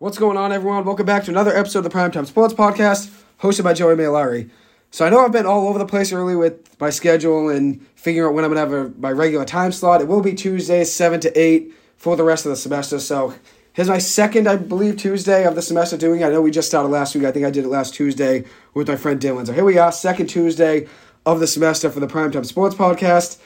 What's going on, everyone? Welcome back to another episode of the Primetime Sports Podcast, hosted by Joey Mailari. So I know I've been all over the place early with my schedule and figuring out when I'm going to have my regular time slot. It will be Tuesdays 7 to 8 for the rest of the semester. So here's my second, I believe, Tuesday of the semester doing it. I know we just started last week. I think I did it last Tuesday with my friend Dylan. So here we are, second Tuesday of the semester for the Primetime Sports Podcast.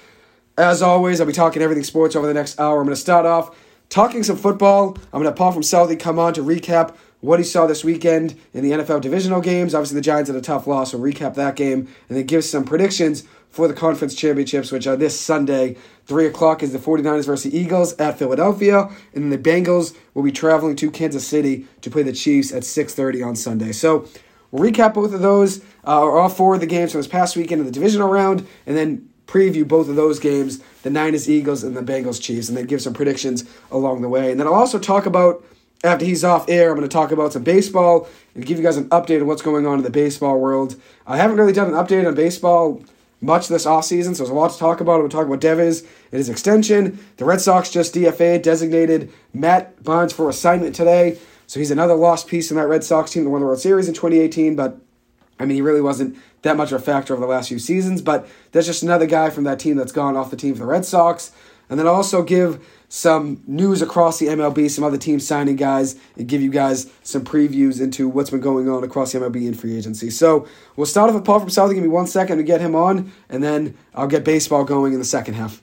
As always, I'll be talking everything sports over the next hour. I'm going to start off talking some football. I'm going to have Paul from Southie come on to recap what he saw this weekend in the NFL divisional games. Obviously, the Giants had a tough loss, so recap that game, and then give some predictions for the conference championships, which are this Sunday. 3 o'clock is the 49ers versus the Eagles at Philadelphia, and then the Bengals will be traveling to Kansas City to play the Chiefs at 6:30 on Sunday. So we'll recap both of those, or all four of the games from this past weekend in the divisional round, and then preview both of those games, the Niners, Eagles, and the Bengals, Chiefs, and then give some predictions along the way. And then I'll also talk about, after he's off air, I'm going to talk about some baseball and give you guys an update on what's going on in the baseball world. I haven't really done an update on baseball much this offseason, so there's a lot to talk about. I'm going to talk about Devers and his extension. The Red Sox just DFA designated Matt Barnes for assignment today, so he's another lost piece in that Red Sox team that won the World Series in 2018, but I mean, he really wasn't that much of a factor over the last few seasons, but that's just another guy from that team that's gone off the team for the Red Sox. And then I'll also give some news across the MLB, some other teams signing guys, and give you guys some previews into what's been going on across the MLB in free agency. So we'll start off with Paul from Southie. Give me 1 second to get him on, and then I'll get baseball going in the second half.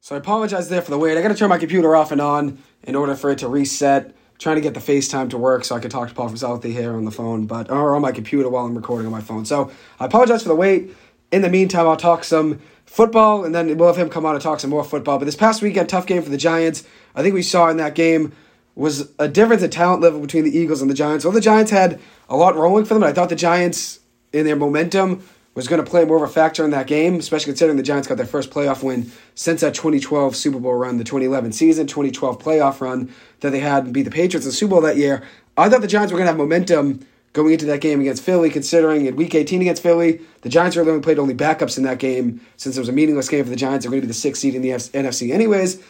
So I apologize there for the wait. I got to turn my computer off and on in order for it to reset. Trying to get the FaceTime to work so I could talk to Paul from Southie here on the phone, or on my computer while I'm recording on my phone. So I apologize for the wait. In the meantime, I'll talk some football, and then we'll have him come on and talk some more football. But this past weekend, tough game for the Giants. I think we saw in that game was a difference in talent level between the Eagles and the Giants. Well, the Giants had a lot rolling for them, and I thought the Giants, in their momentum, was going to play more of a factor in that game, especially considering the Giants got their first playoff win since that 2012 Super Bowl run, the 2011 season, 2012 playoff run that they had and beat the Patriots in the Super Bowl that year. I thought the Giants were going to have momentum going into that game against Philly, considering in Week 18 against Philly, the Giants really only played backups in that game since it was a meaningless game for the Giants. They're going to be the sixth seed in the NFC anyways.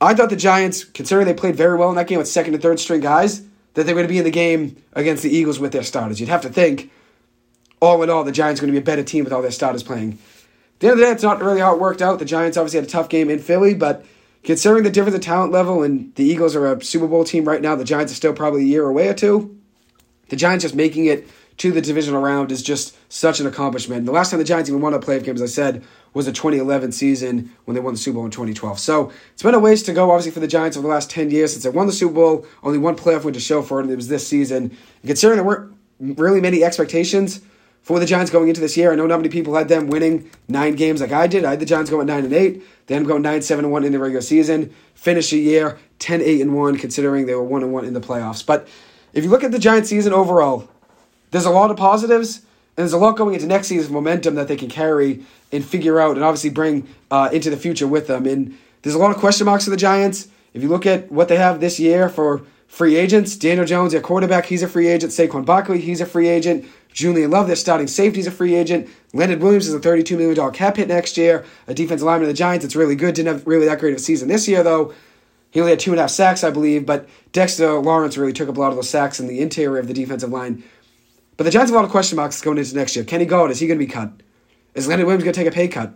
I thought the Giants, considering they played very well in that game with second and third string guys, that they were going to be in the game against the Eagles with their starters. You'd have to think, all in all, the Giants are going to be a better team with all their starters playing. At the end of the day, it's not really how it worked out. The Giants obviously had a tough game in Philly, but considering the difference of talent level and the Eagles are a Super Bowl team right now, the Giants are still probably a year away or two. The Giants just making it to the divisional round is just such an accomplishment. The last time the Giants even won a playoff game, as I said, was the 2011 season when they won the Super Bowl in 2012. So it's been a ways to go, obviously, for the Giants over the last 10 years since they won the Super Bowl. Only one playoff win to show for it, and it was this season. And considering there weren't really many expectations for the Giants going into this year, I know not many people had them winning 9 games like I did. I had the Giants going 9-8. They ended up going 9-7-1 in the regular season. Finish the year 10-8-1, considering they were 1-1 in the playoffs. But if you look at the Giants season overall, there's a lot of positives, and there's a lot going into next season's momentum that they can carry and figure out and obviously bring into the future with them. And there's a lot of question marks for the Giants. If you look at what they have this year for free agents, Daniel Jones, their quarterback, he's a free agent. Saquon Barkley, he's a free agent. Julian Love, their starting safety, is a free agent. Leonard Williams is a $32 million cap hit next year. A defensive lineman of the Giants, it's really good. Didn't have really that great of a season this year, though. He only had 2.5 sacks, I believe, but Dexter Lawrence really took up a lot of those sacks in the interior of the defensive line. But the Giants have a lot of question marks going into next year. Kenny Golladay, is he going to be cut? Is Leonard Williams going to take a pay cut?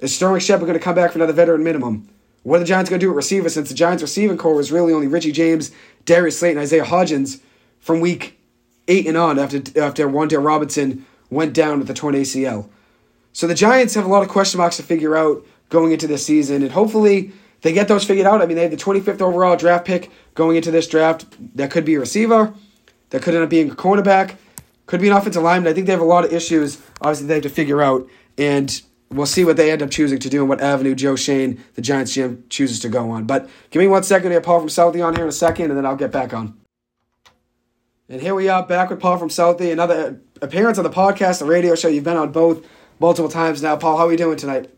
Is Sterling Shepard going to come back for another veteran minimum? What are the Giants going to do at receiver, since the Giants' receiving core was really only Richie James, Darius Slayton, Isaiah Hodgins from Week 8 and on after Wan'Dale Robinson went down with the torn ACL. So the Giants have a lot of question marks to figure out going into this season, and hopefully they get those figured out. I mean, they have the 25th overall draft pick going into this draft. That could be a receiver. That could end up being a cornerback. Could be an offensive lineman. I think they have a lot of issues, obviously, they have to figure out, and we'll see what they end up choosing to do and what avenue Joe Shane, the Giants GM, chooses to go on. But give me 1 second to get Paul from Southie on here in a second, and then I'll get back on. And here we are, back with Paul from Southie, another appearance on the podcast, the radio show. You've been on both multiple times now. Paul, how are you doing tonight?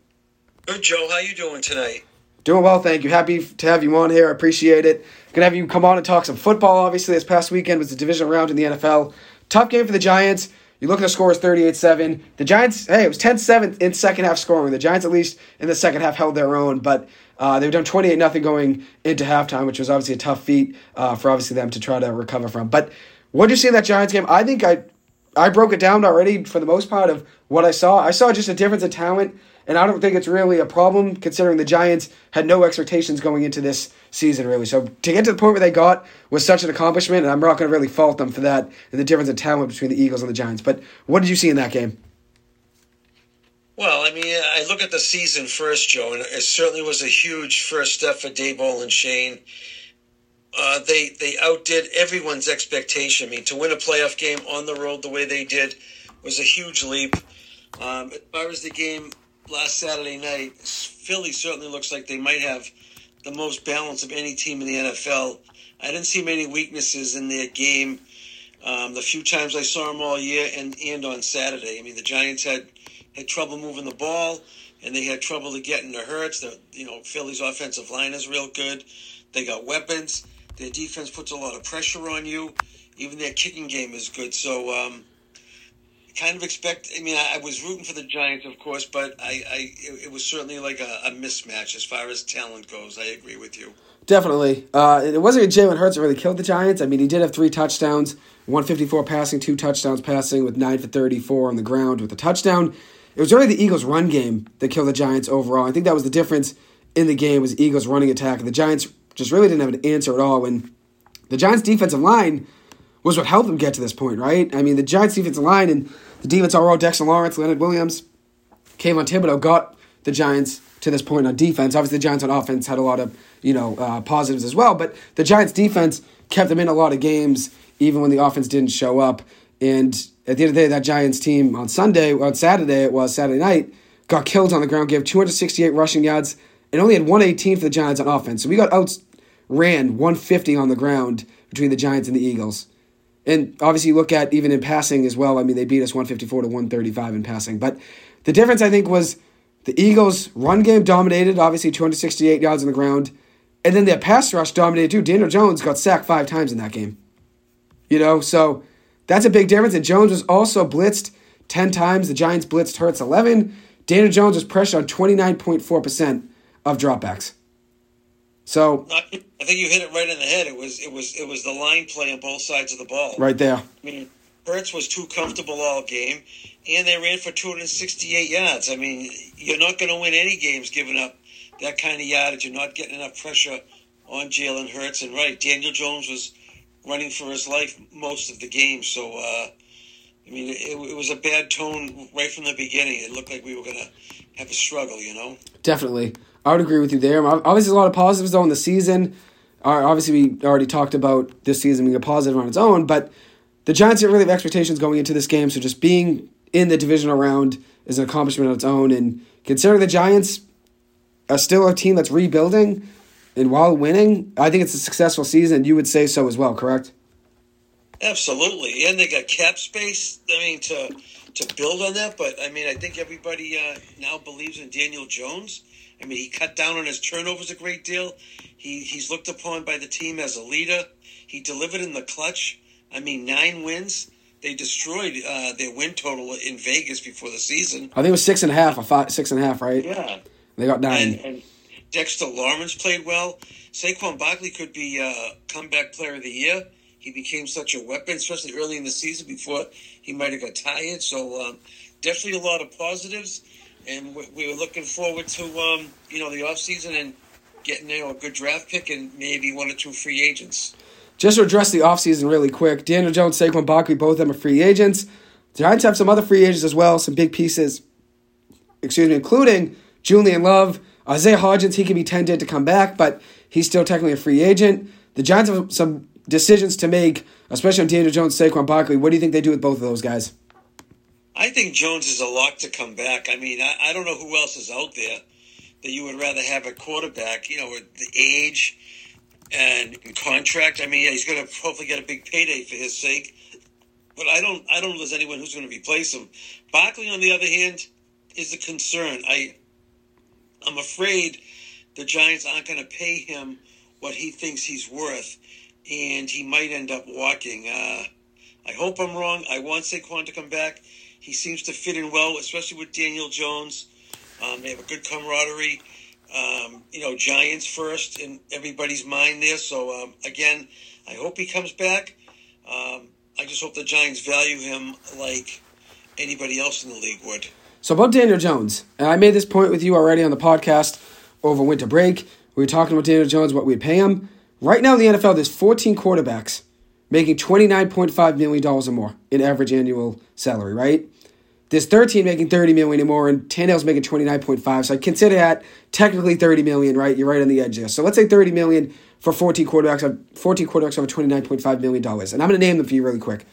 Good, Joe. How are you doing tonight? Doing well, thank you. Happy to have you on here. I appreciate it. Going to have you come on and talk some football, obviously. This past weekend was the divisional round in the NFL. Tough game for the Giants. You look at the score, it's 38-7. The Giants, hey, it was 10-7 in second-half scoring. The Giants, at least in the second half, held their own, but they've done 28-0 going into halftime, which was obviously a tough feat for obviously them to try to recover from. But what did you see in that Giants game? I think I broke it down already for the most part of what I saw. I saw just a difference in talent, and I don't think it's really a problem considering the Giants had no expectations going into this season, really. So to get to the point where they got was such an accomplishment, and I'm not going to really fault them for that and the difference in talent between the Eagles and the Giants. But what did you see in that game? Well, I mean, I look at the season first, Joe, and it certainly was a huge first step for Daboll and Shane. They outdid everyone's expectation. I mean, to win a playoff game on the road the way they did was a huge leap. As far as the game last Saturday night, Philly certainly looks like they might have the most balance of any team in the NFL. I didn't see many weaknesses in their game the few times I saw them all year and on Saturday. I mean, the Giants had trouble moving the ball, and they had trouble to get into Hurts. Philly's offensive line is real good. They got weapons. Their defense puts a lot of pressure on you. Even their kicking game is good. So, I was rooting for the Giants, of course, but it was certainly like a mismatch as far as talent goes. I agree with you. Definitely. It wasn't Jalen Hurts that really killed the Giants. I mean, he did have 3 touchdowns, 154 passing, 2 touchdowns passing with 9 for 34 on the ground with a touchdown. It was really the Eagles' run game that killed the Giants overall. I think that was the difference in the game was Eagles' running attack, and the Giants just really didn't have an answer at all. And the Giants' defensive line was what helped them get to this point, right? I mean, the Giants' defensive line and the defense overall, Dexter Lawrence, Leonard Williams, Kayvon Thibodeau got the Giants to this point on defense. Obviously, the Giants on offense had a lot of positives as well, but the Giants' defense kept them in a lot of games even when the offense didn't show up. And at the end of the day, that Giants team Saturday night, got killed on the ground, gave 268 rushing yards, and only had 118 for the Giants on offense. So we got outran 150 on the ground between the Giants and the Eagles. And obviously you look at even in passing as well. I mean, they beat us 154 to 135 in passing. But the difference, I think, was the Eagles' run game dominated, obviously 268 yards on the ground. And then their pass rush dominated too. Daniel Jones got sacked 5 times in that game. So that's a big difference. And Jones was also blitzed 10 times. The Giants blitzed Hurts 11. Daniel Jones was pressured on 29.4% of dropbacks. So I think you hit it right in the head. It was the line play on both sides of the ball. Right there. I mean, Hurts was too comfortable all game, and they ran for 268 yards. I mean, you're not going to win any games giving up that kind of yardage. You're not getting enough pressure on Jalen Hurts. And Daniel Jones was running for his life most of the game. So, it was a bad tone right from the beginning. It looked like we were going to have a struggle, Definitely. I would agree with you there. Obviously, a lot of positives, though, in the season. Obviously, we already talked about this season being a positive on its own, but the Giants didn't really have expectations going into this game, so just being in the divisional round is an accomplishment on its own. And considering the Giants are still a team that's rebuilding, and while winning, I think it's a successful season. You would say so as well, correct? Absolutely. And they got cap space, to build on that. But, I think everybody now believes in Daniel Jones. He cut down on his turnovers a great deal. He's looked upon by the team as a leader. He delivered in the clutch. 9 wins. They destroyed their win total in Vegas before the season. I think it was 6.5 or 6.5, right? Yeah. They got 9. And Dexter Lawrence played well. Saquon Barkley could be comeback player of the year. He became such a weapon, especially early in the season before he might have got tired. So definitely a lot of positives. And we were looking forward to, the offseason and getting, a good draft pick and maybe 1 or 2 free agents. Just to address the offseason really quick, Daniel Jones, Saquon Barkley, both of them are free agents. The Giants have some other free agents as well, some big pieces, including Julian Love. Isaiah Hodgins, he can be tempted to come back, but he's still technically a free agent. The Giants have some decisions to make, especially on Daniel Jones, Saquon Barkley. What do you think they do with both of those guys? I think Jones is a lock to come back. I don't know who else is out there that you would rather have a quarterback, with the age and contract. He's going to hopefully get a big payday for his sake. But I don't know there's anyone who's going to replace him. Barkley, on the other hand, is a concern. I'm afraid the Giants aren't going to pay him what he thinks he's worth, and he might end up walking. I hope I'm wrong. I want Saquon to come back. He seems to fit in well, especially with Daniel Jones. They have a good camaraderie. Giants first in everybody's mind there. So, again, I hope he comes back. I just hope the Giants value him like anybody else in the league would. So about Daniel Jones, and I made this point with you already on the podcast over winter break. We were talking about Daniel Jones, what we'd pay him. Right now in the NFL, there's 14 quarterbacks making $29.5 million or more in average annual salary, right? There's 13 making $30 million or more, and Tannehill's making $29.5. So I consider that technically $30 million, right? You're right on the edge there. So let's say $30 million for 14 quarterbacks over $29.5 million. And I'm going to name them for you really quick.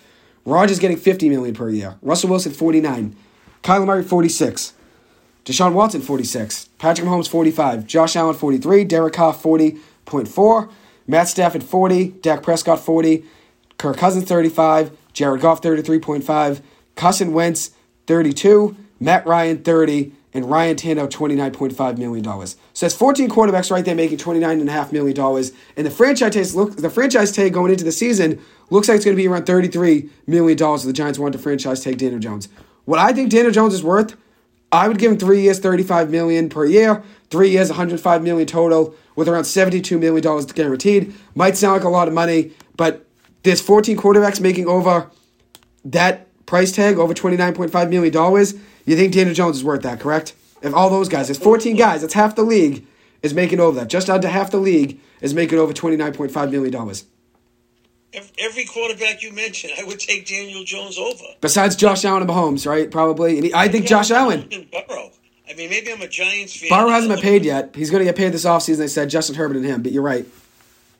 Rodgers getting $50 million per year. Russell Wilson, $49. Kyler Murray, $46. Deshaun Watson, $46. Patrick Mahomes, $45. Josh Allen, $43. Derek Carr, $40.4. Matt Stafford, $40. Dak Prescott, $40. Kirk Cousins, $35. Jared Goff, $33.5. Carson Wentz, $32. Matt Ryan, $30. And Ryan Tannehill, $29.5 million. So that's 14 quarterbacks right there making $29.5 million. And the franchise tag going into the season looks like it's going to be around $33 million if the Giants want to franchise tag Daniel Jones. What I think Daniel Jones is worth, I would give him 3 years, $35 million per year, 3 years, $105 million total, with around $72 million guaranteed. Might sound like a lot of money, but there's 14 quarterbacks making over that price tag, over $29.5 million. You think Daniel Jones is worth that, correct? If all those guys, there's 14 guys, that's half the league is making over that. Just under half the league is making over $29.5 million. Every quarterback you mentioned, I would take Daniel Jones over. Besides Josh Allen and Mahomes, right? Probably. And I think Josh Allen. And Burrow. I mean, maybe I'm a Giants fan. Burrow hasn't been paid yet. He's going to get paid this offseason, they said, Justin Herbert and him, but you're right.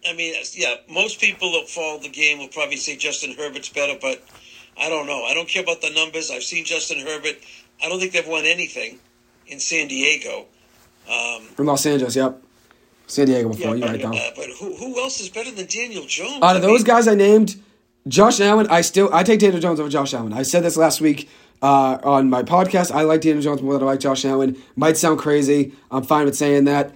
I mean, yeah, most people that follow the game will probably say Justin Herbert's better, but I don't know. I don't care about the numbers. I've seen Justin Herbert. I don't think they've won anything in San Diego. From Los Angeles, yep. San Diego before, yeah, you right, but who else is better than Daniel Jones? Out of those guys I named, Josh Allen, I take Daniel Jones over Josh Allen. I said this last week on my podcast. I like Daniel Jones more than I like Josh Allen. Might sound crazy. I'm fine with saying that.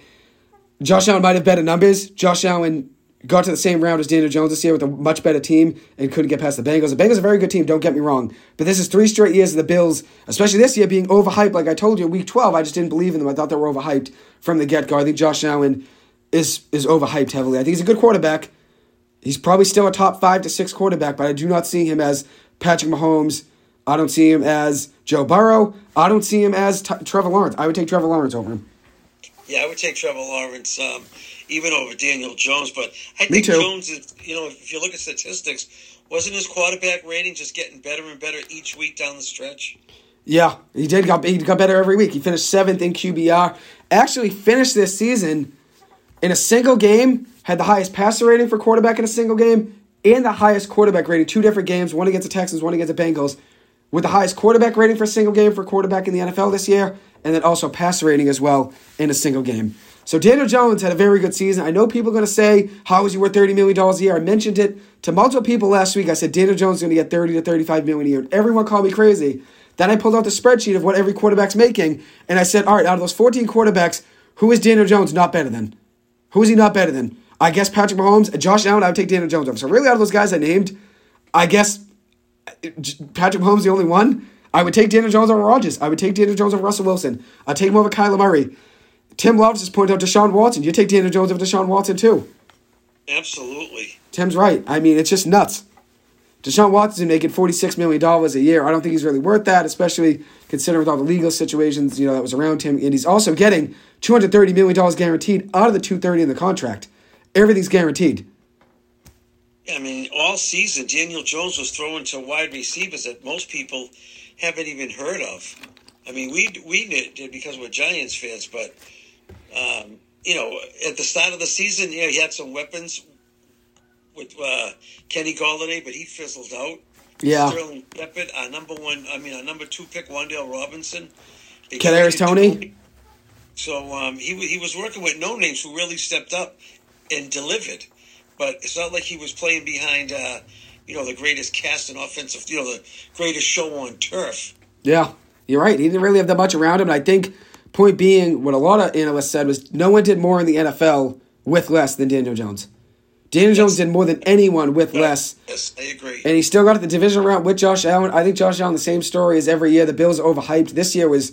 Josh Allen might have better numbers. Josh Allen got to the same round as Daniel Jones this year with a much better team and couldn't get past the Bengals. The Bengals are a very good team, don't get me wrong. But this is 3 straight years of the Bills, especially this year, being overhyped. Like I told you, Week 12, I just didn't believe in them. I thought they were overhyped from the get-go. I think Josh Allen is overhyped heavily. I think he's a good quarterback. He's probably still a top 5 to 6 quarterback, but I do not see him as Patrick Mahomes. I don't see him as Joe Burrow. I don't see him as Trevor Lawrence. I would take Trevor Lawrence over him. Yeah, I would take Trevor Lawrence even over Daniel Jones, but I think Jones is, if you look at statistics, wasn't his quarterback rating just getting better and better each week down the stretch? Yeah, he did. He got better every week. He finished 7th in QBR. Actually finished this season in a single game, had the highest passer rating for quarterback in a single game, and the highest quarterback rating, 2 different games, one against the Texans, one against the Bengals, with the highest quarterback rating for a single game for quarterback in the NFL this year, and then also passer rating as well in a single game. So Daniel Jones had a very good season. I know people are going to say, how is he worth $30 million a year? I mentioned it to multiple people last week. I said, Daniel Jones is going to get $30 to $35 million a year. Everyone called me crazy. Then I pulled out the spreadsheet of what every quarterback's making, and I said, all right, out of those 14 quarterbacks, who is Daniel Jones not better than? Who is he not better than? I guess Patrick Mahomes and Josh Allen, I would take Daniel Jones over. So really out of those guys I named, I guess Patrick Mahomes the only one. I would take Daniel Jones over Rodgers. I would take Daniel Jones over Russell Wilson. I'd take him over Kyler Murray. Tim Loftus pointed out Deshaun Watson. You take Daniel Jones over Deshaun Watson too. Absolutely. Tim's right. I mean, it's just nuts. Deshaun Watson making $46 million a year. I don't think he's really worth that, especially considering with all the legal situations that was around him. And he's also getting $230 million guaranteed out of the $230 in the contract. Everything's guaranteed. I mean, all season, Daniel Jones was throwing to wide receivers that most people haven't even heard of. I mean, we did because we're Giants fans, but, at the start of the season, he had some weapons with Kenny Golladay, but he fizzled out. Yeah. Sterling Shepard, our number 2 pick, Wan'Dale Robinson. Kadarius Toney. So he was working with no-names who really stepped up and delivered. But it's not like he was playing behind, the greatest cast in offensive, the greatest show on turf. Yeah, you're right. He didn't really have that much around him. And I think, point being, what a lot of analysts said was no one did more in the NFL with less than Daniel Jones. Daniel Jones did more than anyone with less. Yes, I agree. And he still got at the divisional round with Josh Allen. I think Josh Allen, the same story as every year. The Bills overhyped. This year was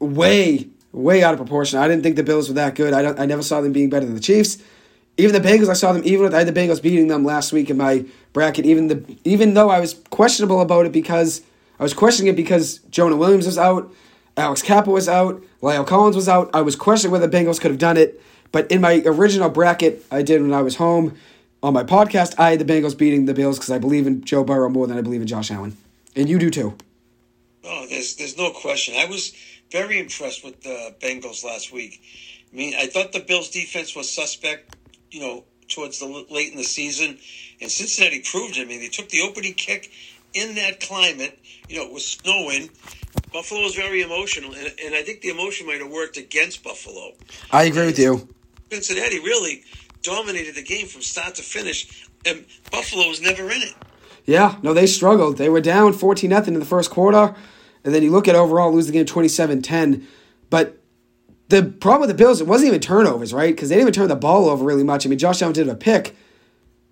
way out of proportion. I didn't think the Bills were that good. I never saw them being better than the Chiefs. Even the Bengals, I saw them, even with, I had the Bengals beating them last week in my bracket, even though I was questionable about it because I was questioning it because Jonah Williams was out, Alex Kappa was out, La'el Collins was out. I was questioning whether the Bengals could have done it. But in my original bracket I did when I was home on my podcast, I had the Bengals beating the Bills because I believe in Joe Burrow more than I believe in Josh Allen. And you do too. Oh, there's no question. I was very impressed with the Bengals last week. I mean, I thought the Bills' defense was suspect, you know, towards the late in the season. And Cincinnati proved it. I mean, they took the opening kick in that climate. You know, it was snowing. Buffalo was very emotional. And I think the emotion might have worked against Buffalo. I agree with you. Cincinnati really dominated the game from start to finish, and Buffalo was never in it. Yeah, no, they struggled. They were down 14-0 in the first quarter, and then you look at overall, lose the game 27-10. But the problem with the Bills, it wasn't even turnovers, right? Because they didn't even turn the ball over really much. I mean, Josh Allen did a pick,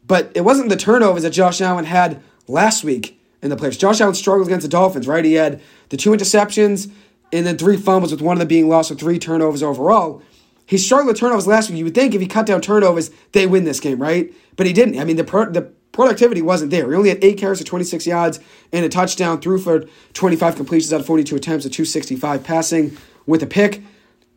but it wasn't the turnovers that Josh Allen had last week in the playoffs. Josh Allen struggled against the Dolphins, right? He had the 2 interceptions and then 3 fumbles, with one of them being lost, with 3 turnovers overall. He struggled with turnovers last week. You would think if he cut down turnovers, they win this game, right? But he didn't. I mean, the productivity wasn't there. He only had 8 carries for 26 yards and a touchdown, threw for 25 completions out of 42 attempts at 265 passing with a pick.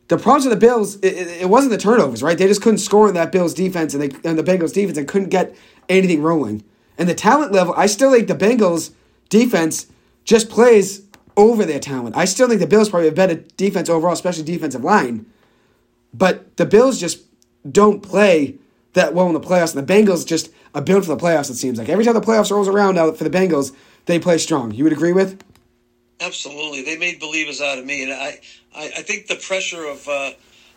The problems with the Bills, it wasn't the turnovers, right? They just couldn't score in that Bills defense and the Bengals defense and couldn't get anything rolling. And the talent level, I still think the Bengals defense just plays over their talent. I still think the Bills probably have better defense overall, especially defensive line. But the Bills just don't play that well in the playoffs. And the Bengals just are built for the playoffs, it seems like. Every time the playoffs rolls around now for the Bengals, they play strong. You would agree with? Absolutely. They made believers out of me. And I think the pressure of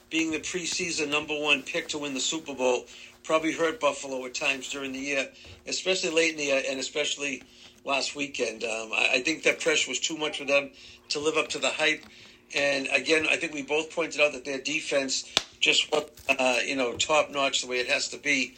being the preseason number 1 pick to win the Super Bowl probably hurt Buffalo at times during the year, especially late in the year and especially last weekend. I think that pressure was too much for them to live up to the hype. And again, I think we both pointed out that their defense just wasn't, top notch the way it has to be,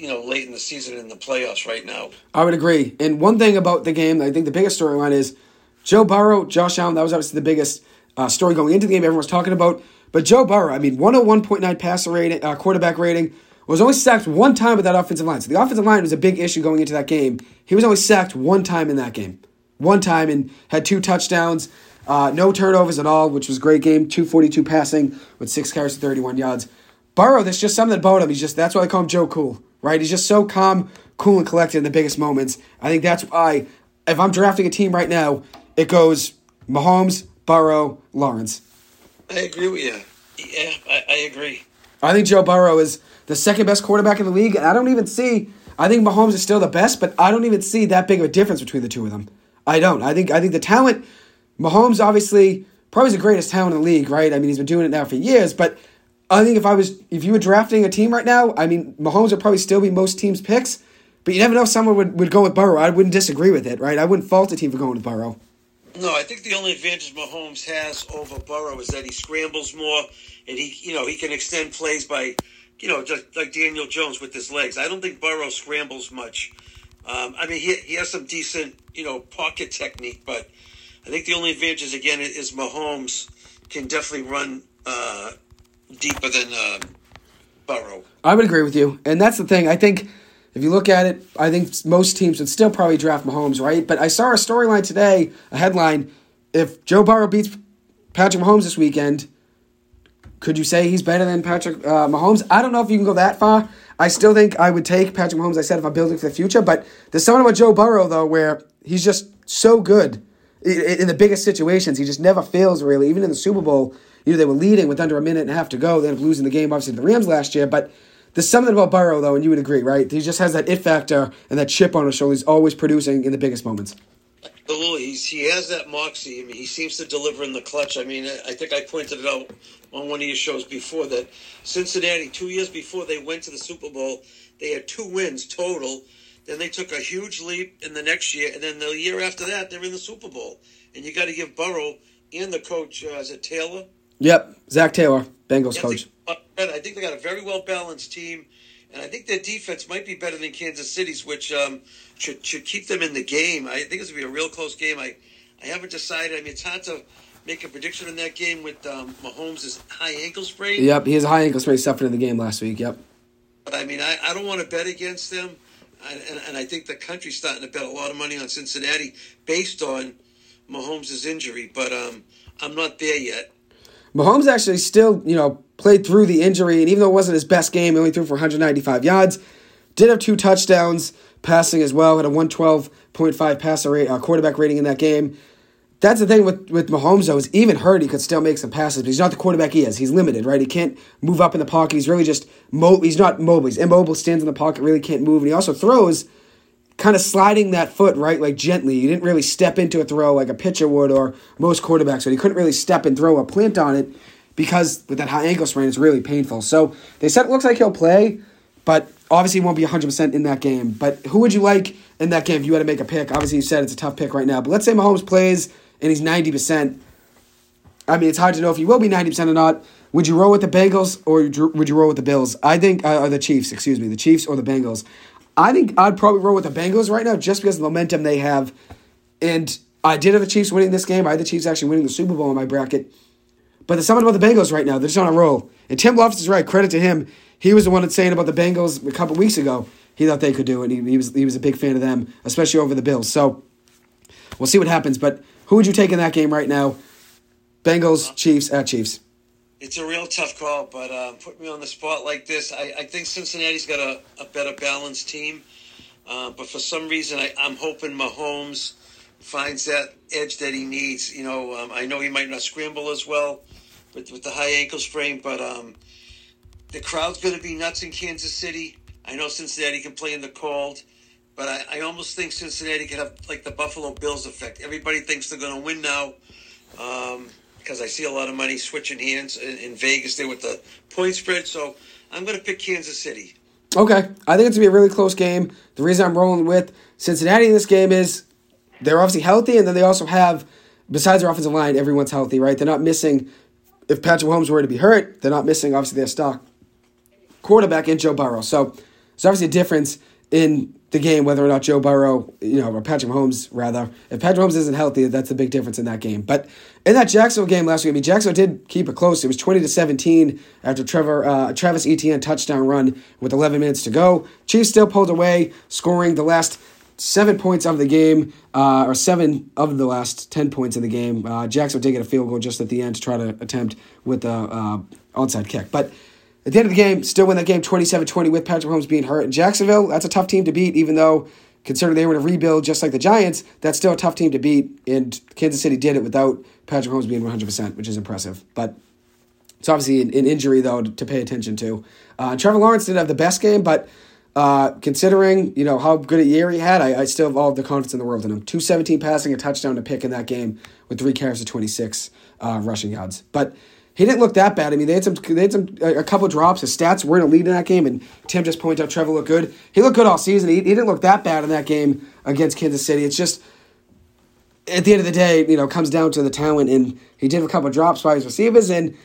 late in the season in the playoffs right now. I would agree. And one thing about the game, I think the biggest storyline is Joe Burrow, Josh Allen. That was obviously the biggest story going into the game everyone was talking about. But Joe Burrow, 101.9 passer rating, quarterback rating, was only sacked one time with that offensive line. So the offensive line was a big issue going into that game. He was only sacked one time in that game. One time, and had 2 touchdowns. No turnovers at all, which was a great game. 242 passing with 6 carries and 31 yards. Burrow, there's just something about him. That's why they call him Joe Cool, right? He's just so calm, cool, and collected in the biggest moments. I think that's why, if I'm drafting a team right now, it goes Mahomes, Burrow, Lawrence. I agree with you. Yeah, I agree. I think Joe Burrow is the second best quarterback in the league, and I think Mahomes is still the best, but I don't even see that big of a difference between the two of them. I don't. I think the talent. Mahomes, obviously, probably is the greatest talent in the league, right? he's been doing it now for years, but I think if you were drafting a team right now, Mahomes would probably still be most teams' picks, but you never know if someone would go with Burrow. I wouldn't disagree with it, right? I wouldn't fault a team for going with Burrow. No, I think the only advantage Mahomes has over Burrow is that he scrambles more, and he can extend plays by, just like Daniel Jones with his legs. I don't think Burrow scrambles much. He has some decent, pocket technique, but I think the only advantage is, again, is Mahomes can definitely run deeper than Burrow. I would agree with you, and that's the thing. I think if you look at it, I think most teams would still probably draft Mahomes, right? But I saw a storyline today, a headline, if Joe Burrow beats Patrick Mahomes this weekend, could you say he's better than Patrick Mahomes? I don't know if you can go that far. I still think I would take Patrick Mahomes, I said, if I'm building for the future, but there's something about Joe Burrow, though, where he's just so good. In the biggest situations, he just never fails, really. Even in the Super Bowl, they were leading with under a minute and a half to go. They ended up losing the game, obviously, to the Rams last year. But there's something about Burrow, though, and you would agree, right? He just has that it factor and that chip on his shoulder. He's always producing in the biggest moments. Absolutely. He has that moxie. He seems to deliver in the clutch. I think I pointed it out on one of your shows before that Cincinnati, 2 years before they went to the Super Bowl, they had 2 wins total. Then they took a huge leap in the next year, and then the year after that, they're in the Super Bowl. And you got to give Burrow and the coach, is it Taylor? Yep, Zach Taylor, Bengals coach. I think they got a very well-balanced team, And I think their defense might be better than Kansas City's, which should keep them in the game. I think it's going to be a real close game. I haven't decided. I mean, it's hard to make a prediction in that game with Mahomes' high ankle sprain. Yep, he has a high ankle sprain suffered in the game last week, yep. But, I mean, I don't want to bet against them. And I think the country's starting to bet a lot of money on Cincinnati based on Mahomes' injury. But I'm not there yet. Mahomes actually still, played through the injury, and even though it wasn't his best game, he only threw for 195 yards, did have 2 touchdowns passing as well, had a 112.5 passer rate, quarterback rating in that game. That's the thing with Mahomes, though, is even hurt, he could still make some passes, but he's not the quarterback he is. He's limited, right? He can't move up in the pocket. He's really just he's not mobile. He's immobile, stands in the pocket, really can't move, and he also throws kind of sliding that foot, right, like gently. He didn't really step into a throw like a pitcher would or most quarterbacks would. He couldn't really step and throw a plant on it because with that high ankle sprain, it's really painful. So they said it looks like he'll play, but obviously he won't be 100% in that game. But who would you like in that game if you had to make a pick? Obviously, you said it's a tough pick right now. But let's say Mahomes plays and he's 90%. I mean, it's hard to know if he will be 90% or not. Would you roll with the Bengals or would you roll with the Bills? I think or the Chiefs, excuse me, the Chiefs or the Bengals. I think I'd probably roll with the Bengals right now just because of the momentum they have. And I did have the Chiefs winning this game. I had the Chiefs actually winning the Super Bowl in my bracket. But there's something about the Bengals right now. They're just on a roll. And Tim Loftus is right. Credit to him. He was the one that's saying about the Bengals a couple weeks ago. He thought they could do it. He was a big fan of them, especially over the Bills. So we'll see what happens. But who would you take in that game right now? Bengals, Chiefs, at Chiefs. It's a real tough call, but put me on the spot like this. I think Cincinnati's got a better balanced team. But for some reason, I'm hoping Mahomes finds that edge that he needs. I know he might not scramble as well with the high ankle sprain, but the crowd's going to be nuts in Kansas City. I know Cincinnati can play in the cold, but I almost think Cincinnati could have like the Buffalo Bills effect. Everybody thinks they're going to win now because I see a lot of money switching hands in Vegas there with the point spread. So I'm going to pick Kansas City. Okay. I think it's going to be a really close game. The reason I'm rolling with Cincinnati in this game is they're obviously healthy, and then they also have, besides their offensive line, everyone's healthy, right? They're not missing, if Patrick Mahomes were to be hurt, they're not missing, obviously, their stock quarterback and Joe Burrow. So there's obviously a difference in the game whether or not Joe Burrow, or Patrick Mahomes, rather. If Patrick Mahomes isn't healthy, that's the big difference in that game. But in that Jacksonville game last week, Jacksonville did keep it close. It was 20-17 after Travis Etienne touchdown run with 11 minutes to go. Chiefs still pulled away, scoring the last 7 points of the game, or 7 of the last 10 points of the game. Jackson did get a field goal just at the end to try to attempt with an onside kick. But at the end of the game, still win that game 27-20 with Patrick Mahomes being hurt. And Jacksonville, that's a tough team to beat, even though considering they were to rebuild just like the Giants, that's still a tough team to beat. And Kansas City did it without Patrick Mahomes being 100%, which is impressive. But it's obviously an injury, though, to pay attention to. Trevor Lawrence didn't have the best game, but considering, how good a year he had, I still have all the confidence in the world in him. 217 passing, a touchdown to pick in that game with 3 carries to 26 rushing yards. But he didn't look that bad. I mean, they had a couple drops. His stats were in a lead in that game, and Tim just pointed out Trevor looked good. He looked good all season. He didn't look that bad in that game against Kansas City. It's just, at the end of the day, it comes down to the talent, and he did have a couple drops by his receivers, and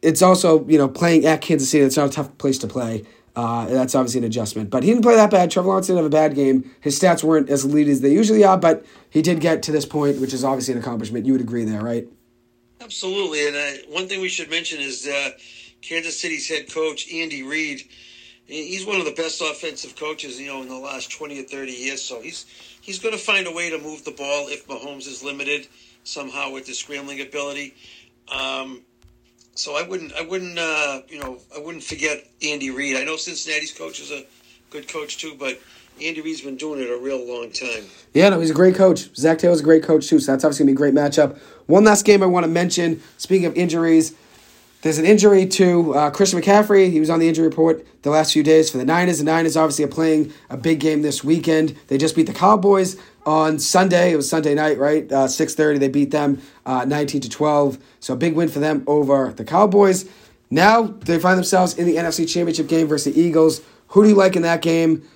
it's also, playing at Kansas City. It's not a tough place to play. That's obviously an adjustment. But he didn't play that bad. Trevor Lawrence didn't have a bad game. His stats weren't as elite as they usually are, but he did get to this point, which is obviously an accomplishment. You would agree there, right? Absolutely. And one thing we should mention is Kansas City's head coach, Andy Reid. He's one of the best offensive coaches, in the last 20 or 30 years. So he's going to find a way to move the ball if Mahomes is limited somehow with his scrambling ability. So I wouldn't forget Andy Reid. I know Cincinnati's coach is a good coach too, but Andy Reid's been doing it a real long time. Yeah, no, he's a great coach. Zach Taylor's a great coach too, so that's obviously going to be a great matchup. One last game I want to mention, speaking of injuries, there's an injury to Christian McCaffrey. He was on the injury report the last few days for the Niners. The Niners obviously are playing a big game this weekend. They just beat the Cowboys on Sunday. It was Sunday night, right? 6:30, they beat them 19-12. So a big win for them over the Cowboys. Now they find themselves in the NFC Championship game versus the Eagles. Who do you like in that game?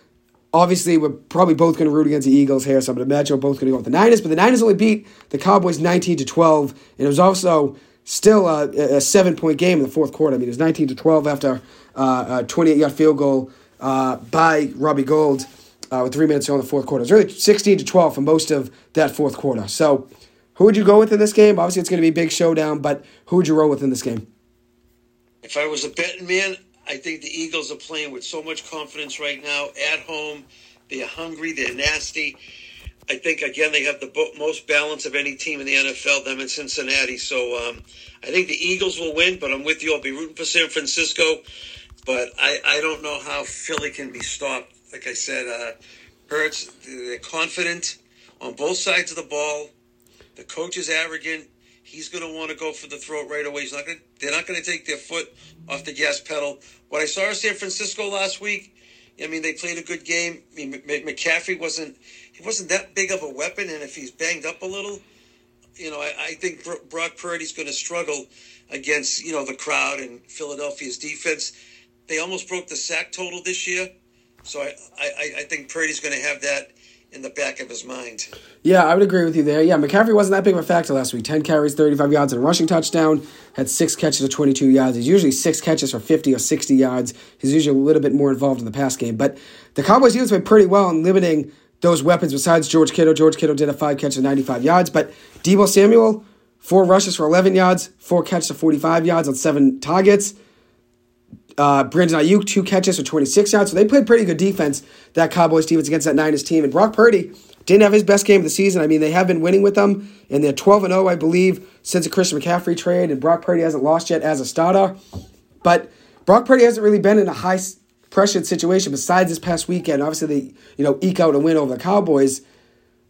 Obviously, we're probably both going to root against the Eagles here, so I'm going to imagine we're both going to go with the Niners. But the Niners only beat the Cowboys 19-12, and it was also still a 7-point game in the fourth quarter. I mean, it was 19-12 after 28-yard field goal by Robbie Gould with 3 minutes to go in the fourth quarter. It's really 16-12 for most of that fourth quarter. So who would you go with in this game? Obviously, it's going to be a big showdown, but who would you roll with in this game? If I was a betting man, I think the Eagles are playing with so much confidence right now at home. They're hungry. They're nasty. I think, again, they have the most balance of any team in the NFL, them in Cincinnati. So I think the Eagles will win, but I'm with you. I'll be rooting for San Francisco. But I don't know how Philly can be stopped. Like I said, Hurts, they're confident on both sides of the ball. The coach is arrogant. He's going to want to go for the throat right away. They're not going to take their foot off the gas pedal. What I saw in San Francisco last week, I mean, they played a good game. I mean, McCaffrey wasn't that big of a weapon, and if he's banged up a little, you know, I think Brock Purdy's going to struggle against, you know, the crowd and Philadelphia's defense. They almost broke the sack total this year, so I think Purdy's going to have that in the back of his mind. Yeah, I would agree with you there. Yeah, McCaffrey wasn't that big of a factor last week. 10 carries, 35 yards, and a rushing touchdown. Had 6 catches for 22 yards. He's usually 6 catches for 50 or 60 yards. He's usually a little bit more involved in the pass game. But the Cowboys even played pretty well in limiting those weapons besides George Kittle. George Kittle did a 5 catch for 95 yards. But Deebo Samuel, 4 rushes for 11 yards, 4 catches for 45 yards on 7 targets. Brandon Ayuk, 2 catches for 26 yards. So they played pretty good defense, that Cowboys defense against that Niners team. And Brock Purdy didn't have his best game of the season. I mean, they have been winning with them, and they're 12-0, I believe, since the Christian McCaffrey trade, and Brock Purdy hasn't lost yet as a starter. But Brock Purdy hasn't really been in a high-pressured situation besides this past weekend. Obviously, they, you know, eke out a win over the Cowboys,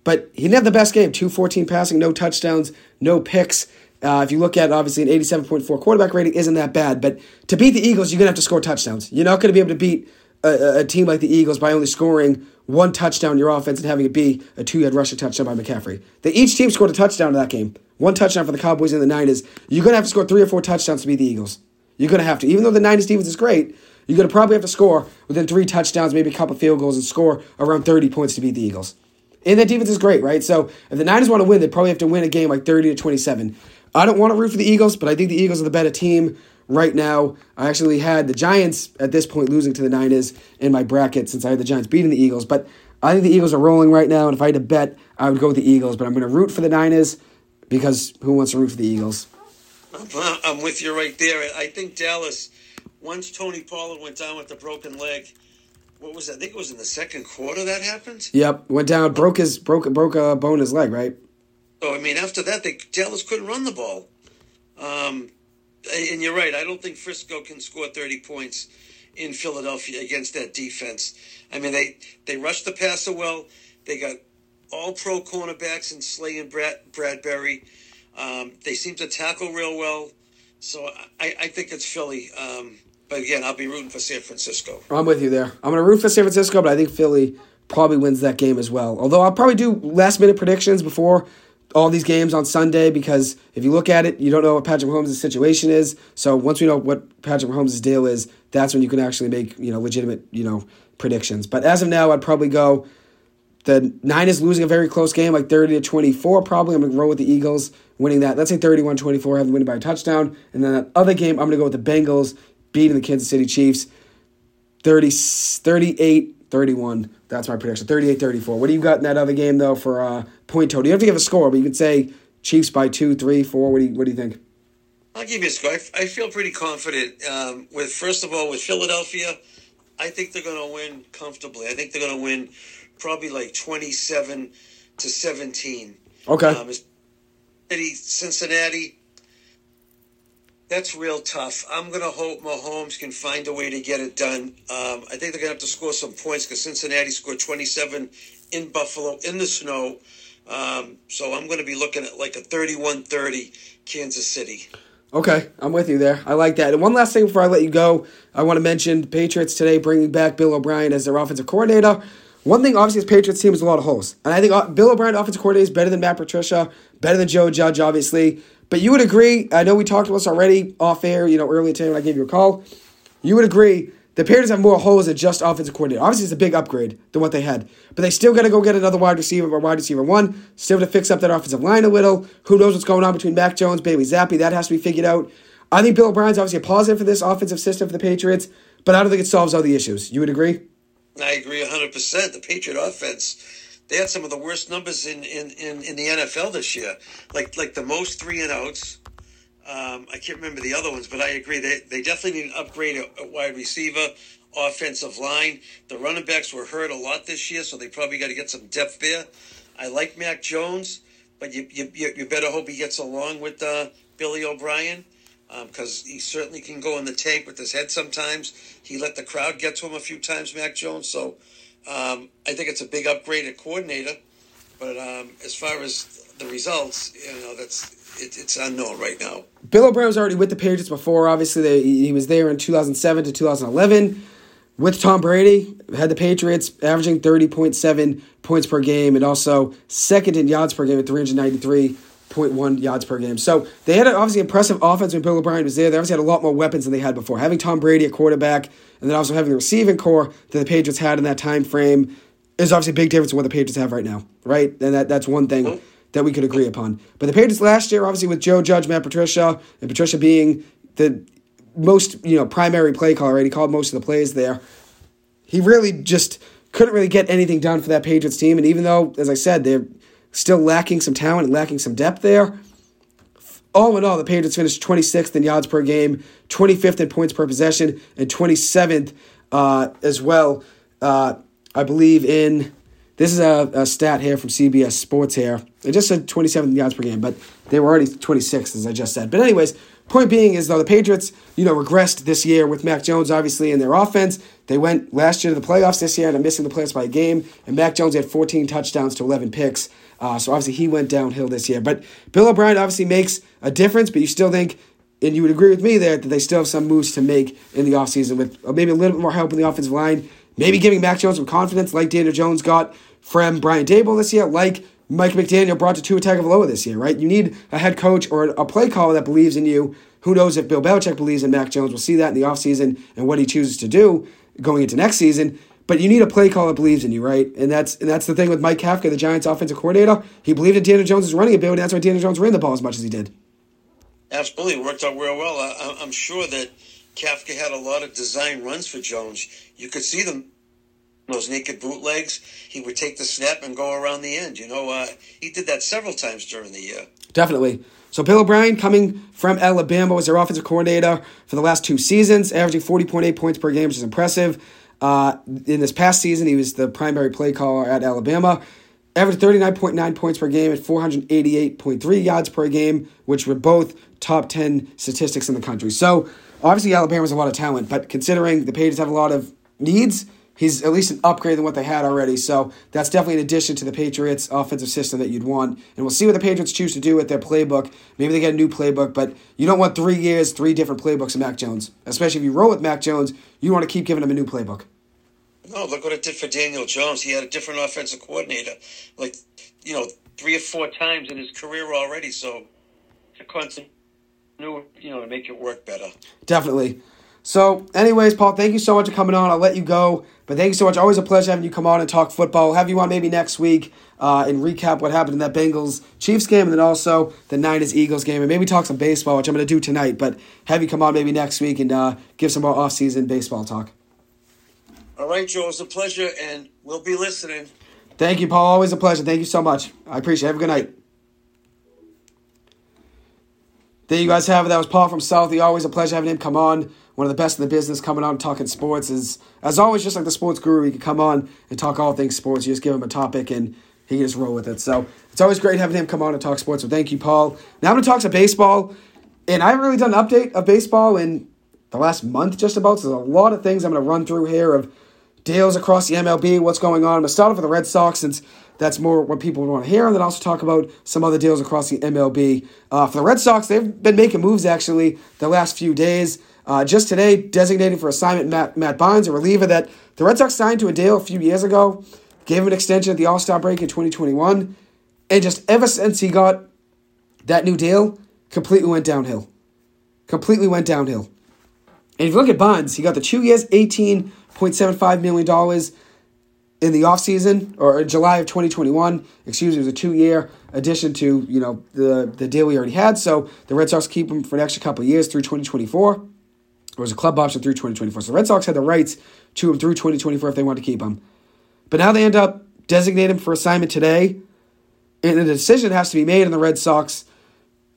but he didn't have the best game. 214 passing, no touchdowns, no picks. If you look at it, obviously, an 87.4 quarterback rating isn't that bad. But to beat the Eagles, you're going to have to score touchdowns. You're not going to be able to beat a team like the Eagles by only scoring 1 touchdown in your offense and having it be a 2-yard rushing touchdown by McCaffrey. Each team scored a touchdown in that game. 1 touchdown for the Cowboys and the Niners. You're going to have to score 3 or 4 touchdowns to beat the Eagles. You're going to have to. Even though the Niners defense is great, you're going to probably have to score within 3 touchdowns, maybe a couple field goals, and score around 30 points to beat the Eagles. And that defense is great, right? So if the Niners want to win, they probably have to win a game like 30-27. I don't want to root for the Eagles, but I think the Eagles are the better team right now. I actually had the Giants at this point losing to the Niners in my bracket since I had the Giants beating the Eagles. But I think the Eagles are rolling right now, and if I had to bet, I would go with the Eagles. But I'm going to root for the Niners because who wants to root for the Eagles? I'm with you right there. I think Dallas, once Tony Pollard went down with the broken leg, what was that? I think it was in the second quarter that happened. Yep, went down, broke a bone in his leg, right? So, I mean, after that, Dallas couldn't run the ball. And you're right. I don't think Frisco can score 30 points in Philadelphia against that defense. I mean, they rushed the passer well. They got all-pro cornerbacks in Slay and Bradbury. They seem to tackle real well. So I think it's Philly. But, again, I'll be rooting for San Francisco. I'm with you there. I'm going to root for San Francisco, but I think Philly probably wins that game as well. Although I'll probably do last-minute predictions before all these games on Sunday, because if you look at it, you don't know what Patrick Mahomes' situation is. So once we know what Patrick Mahomes' deal is, that's when you can actually make, you know, legitimate, you know, predictions. But as of now, I'd probably go the Niners losing a very close game, like 30-24 probably. I'm going to roll with the Eagles winning that. Let's say 31-24, have them win by a touchdown. And then that other game, I'm going to go with the Bengals beating the Kansas City Chiefs 38-31. That's my prediction, 38-34. What do you got in that other game, though, for point total? You have to give a score, but you could say Chiefs by 2, 3, 4. What do you think? I'll give you a score. I feel pretty confident. First of all, with Philadelphia, I think they're going to win comfortably. I think they're going to win probably like 27-17. Okay. Cincinnati, that's real tough. I'm going to hope Mahomes can find a way to get it done. I think they're going to have to score some points because Cincinnati scored 27 in Buffalo in the snow. So I'm going to be looking at like a 31-30 Kansas City. Okay, I'm with you there. I like that. And one last thing before I let you go, I want to mention the Patriots today bringing back Bill O'Brien as their offensive coordinator. One thing, obviously, this Patriots team is a lot of holes. And I think Bill O'Brien, offensive coordinator, is better than Matt Patricia, better than Joe Judge, obviously. But you would agree, I know we talked about this already off air, you know, earlier today when I gave you a call. You would agree the Patriots have more holes than just offensive coordinator. Obviously, it's a big upgrade than what they had. But they still got to go get another wide receiver or wide receiver one, still to fix up that offensive line a little. Who knows what's going on between Mac Jones, Bailey Zappi. That has to be figured out. I think Bill O'Brien's obviously a positive for this offensive system for the Patriots. But I don't think it solves all the issues. You would agree? I agree 100%. The Patriot offense, they had some of the worst numbers in the NFL this year. Like the most 3-and-outs. I can't remember the other ones, but I agree. They definitely need an upgrade at wide receiver, offensive line. The running backs were hurt a lot this year, so they probably got to get some depth there. I like Mac Jones, but you better hope he gets along with Billy O'Brien, because he certainly can go in the tank with his head sometimes. He let the crowd get to him a few times, Mac Jones. So I think it's a big upgrade at coordinator. But as far as the results, it's unknown right now. Bill O'Brien was already with the Patriots before. Obviously, he was there in 2007 to 2011 with Tom Brady. Had the Patriots averaging 30.7 points per game and also second in yards per game at 393.1 yards per game. So they had an obviously impressive offense when Bill O'Brien was there. They obviously had a lot more weapons than they had before. Having Tom Brady at quarterback and then also having the receiving core that the Patriots had in that time frame is obviously a big difference from what the Patriots have right now, right? And that's one thing. Mm-hmm. that we could agree upon. But the Patriots last year, obviously with Joe Judge, Matt Patricia, and Patricia being the most, primary play caller, right? He called most of the plays there. He really just couldn't really get anything done for that Patriots team. And even though, as I said, they're still lacking some talent and lacking some depth there, all in all, the Patriots finished 26th in yards per game, 25th in points per possession, and 27th as well, I believe in... This is a stat here from CBS Sports here. It just said 27 yards per game, but they were already 26, as I just said. But anyways, point being is, though, the Patriots, regressed this year with Mac Jones, obviously, in their offense. They went last year to the playoffs this year and are missing the playoffs by a game. And Mac Jones had 14 touchdowns to 11 picks. So obviously he went downhill this year. But Bill O'Brien obviously makes a difference, but you still think, and you would agree with me there, that they still have some moves to make in the offseason with maybe a little bit more help in the offensive line. Maybe giving Mac Jones some confidence like Daniel Jones got from Brian Daboll this year, like Mike McDaniel brought to Tua Tagovailoa this year, right? You need a head coach or a play caller that believes in you. Who knows if Bill Belichick believes in Mac Jones? We'll see that in the offseason and what he chooses to do going into next season. But you need a play caller that believes in you, right? And that's the thing with Mike Kafka, the Giants' offensive coordinator. He believed in Daniel Jones' running ability, and that's why Daniel Jones ran the ball as much as he did. Absolutely. It worked out real well. I'm sure that Kafka had a lot of design runs for Jones. You could see them, those naked bootlegs. He would take the snap and go around the end. He did that several times during the year. Definitely. So Bill O'Brien, coming from Alabama, was their offensive coordinator for the last two seasons, averaging 40.8 points per game, which is impressive. In this past season, he was the primary play caller at Alabama. Averaged 39.9 points per game at 488.3 yards per game, which were both top 10 statistics in the country. So obviously, Alabama has a lot of talent, but considering the Patriots have a lot of needs, he's at least an upgrade than what they had already. So that's definitely an addition to the Patriots' offensive system that you'd want. And we'll see what the Patriots choose to do with their playbook. Maybe they get a new playbook, but you don't want 3 years, three different playbooks of Mac Jones. Especially if you roll with Mac Jones, you want to keep giving him a new playbook. No, look what it did for Daniel Jones. He had a different offensive coordinator, three or four times in his career already. So it's a constant... to make it work better. Definitely. So, anyways, Paul, thank you so much for coming on. I'll let you go, but thank you so much. Always a pleasure having you come on and talk football. We'll have you on maybe next week and recap what happened in that Bengals-Chiefs game and then also the Niners-Eagles game and maybe talk some baseball, which I'm going to do tonight, but have you come on maybe next week and give some more off-season baseball talk. All right, Joe, it's a pleasure, and we'll be listening. Thank you, Paul. Always a pleasure. Thank you so much. I appreciate it. Have a good night. There you guys have it. That was Paul from Southie. Always a pleasure having him come on. One of the best in the business coming on talking sports. Is, as always, just like the sports guru, he can come on and talk all things sports. You just give him a topic and he can just roll with it. So it's always great having him come on and talk sports. So thank you, Paul. Now I'm going to talk some baseball. And I haven't really done an update of baseball in the last month just about. So there's a lot of things I'm going to run through here of deals across the MLB, what's going on. I'm going to start off with the Red Sox since that's more what people would want to hear, and then also talk about some other deals across the MLB. For the Red Sox, they've been making moves, actually, the last few days. Just today, designating for assignment Matt Barnes, a reliever that the Red Sox signed to a deal a few years ago, gave him an extension at the All-Star break in 2021, and just ever since he got that new deal, completely went downhill. And if you look at Barnes, he got the 2 years, $18.75 million, in the offseason, or in July of 2021, it was a 2-year addition to, the deal we already had. So the Red Sox keep him for an extra couple of years through 2024. It was a club option through 2024. So the Red Sox had the rights to him through 2024 if they wanted to keep him. But now they end up designating him for assignment today. And a decision has to be made in the Red Sox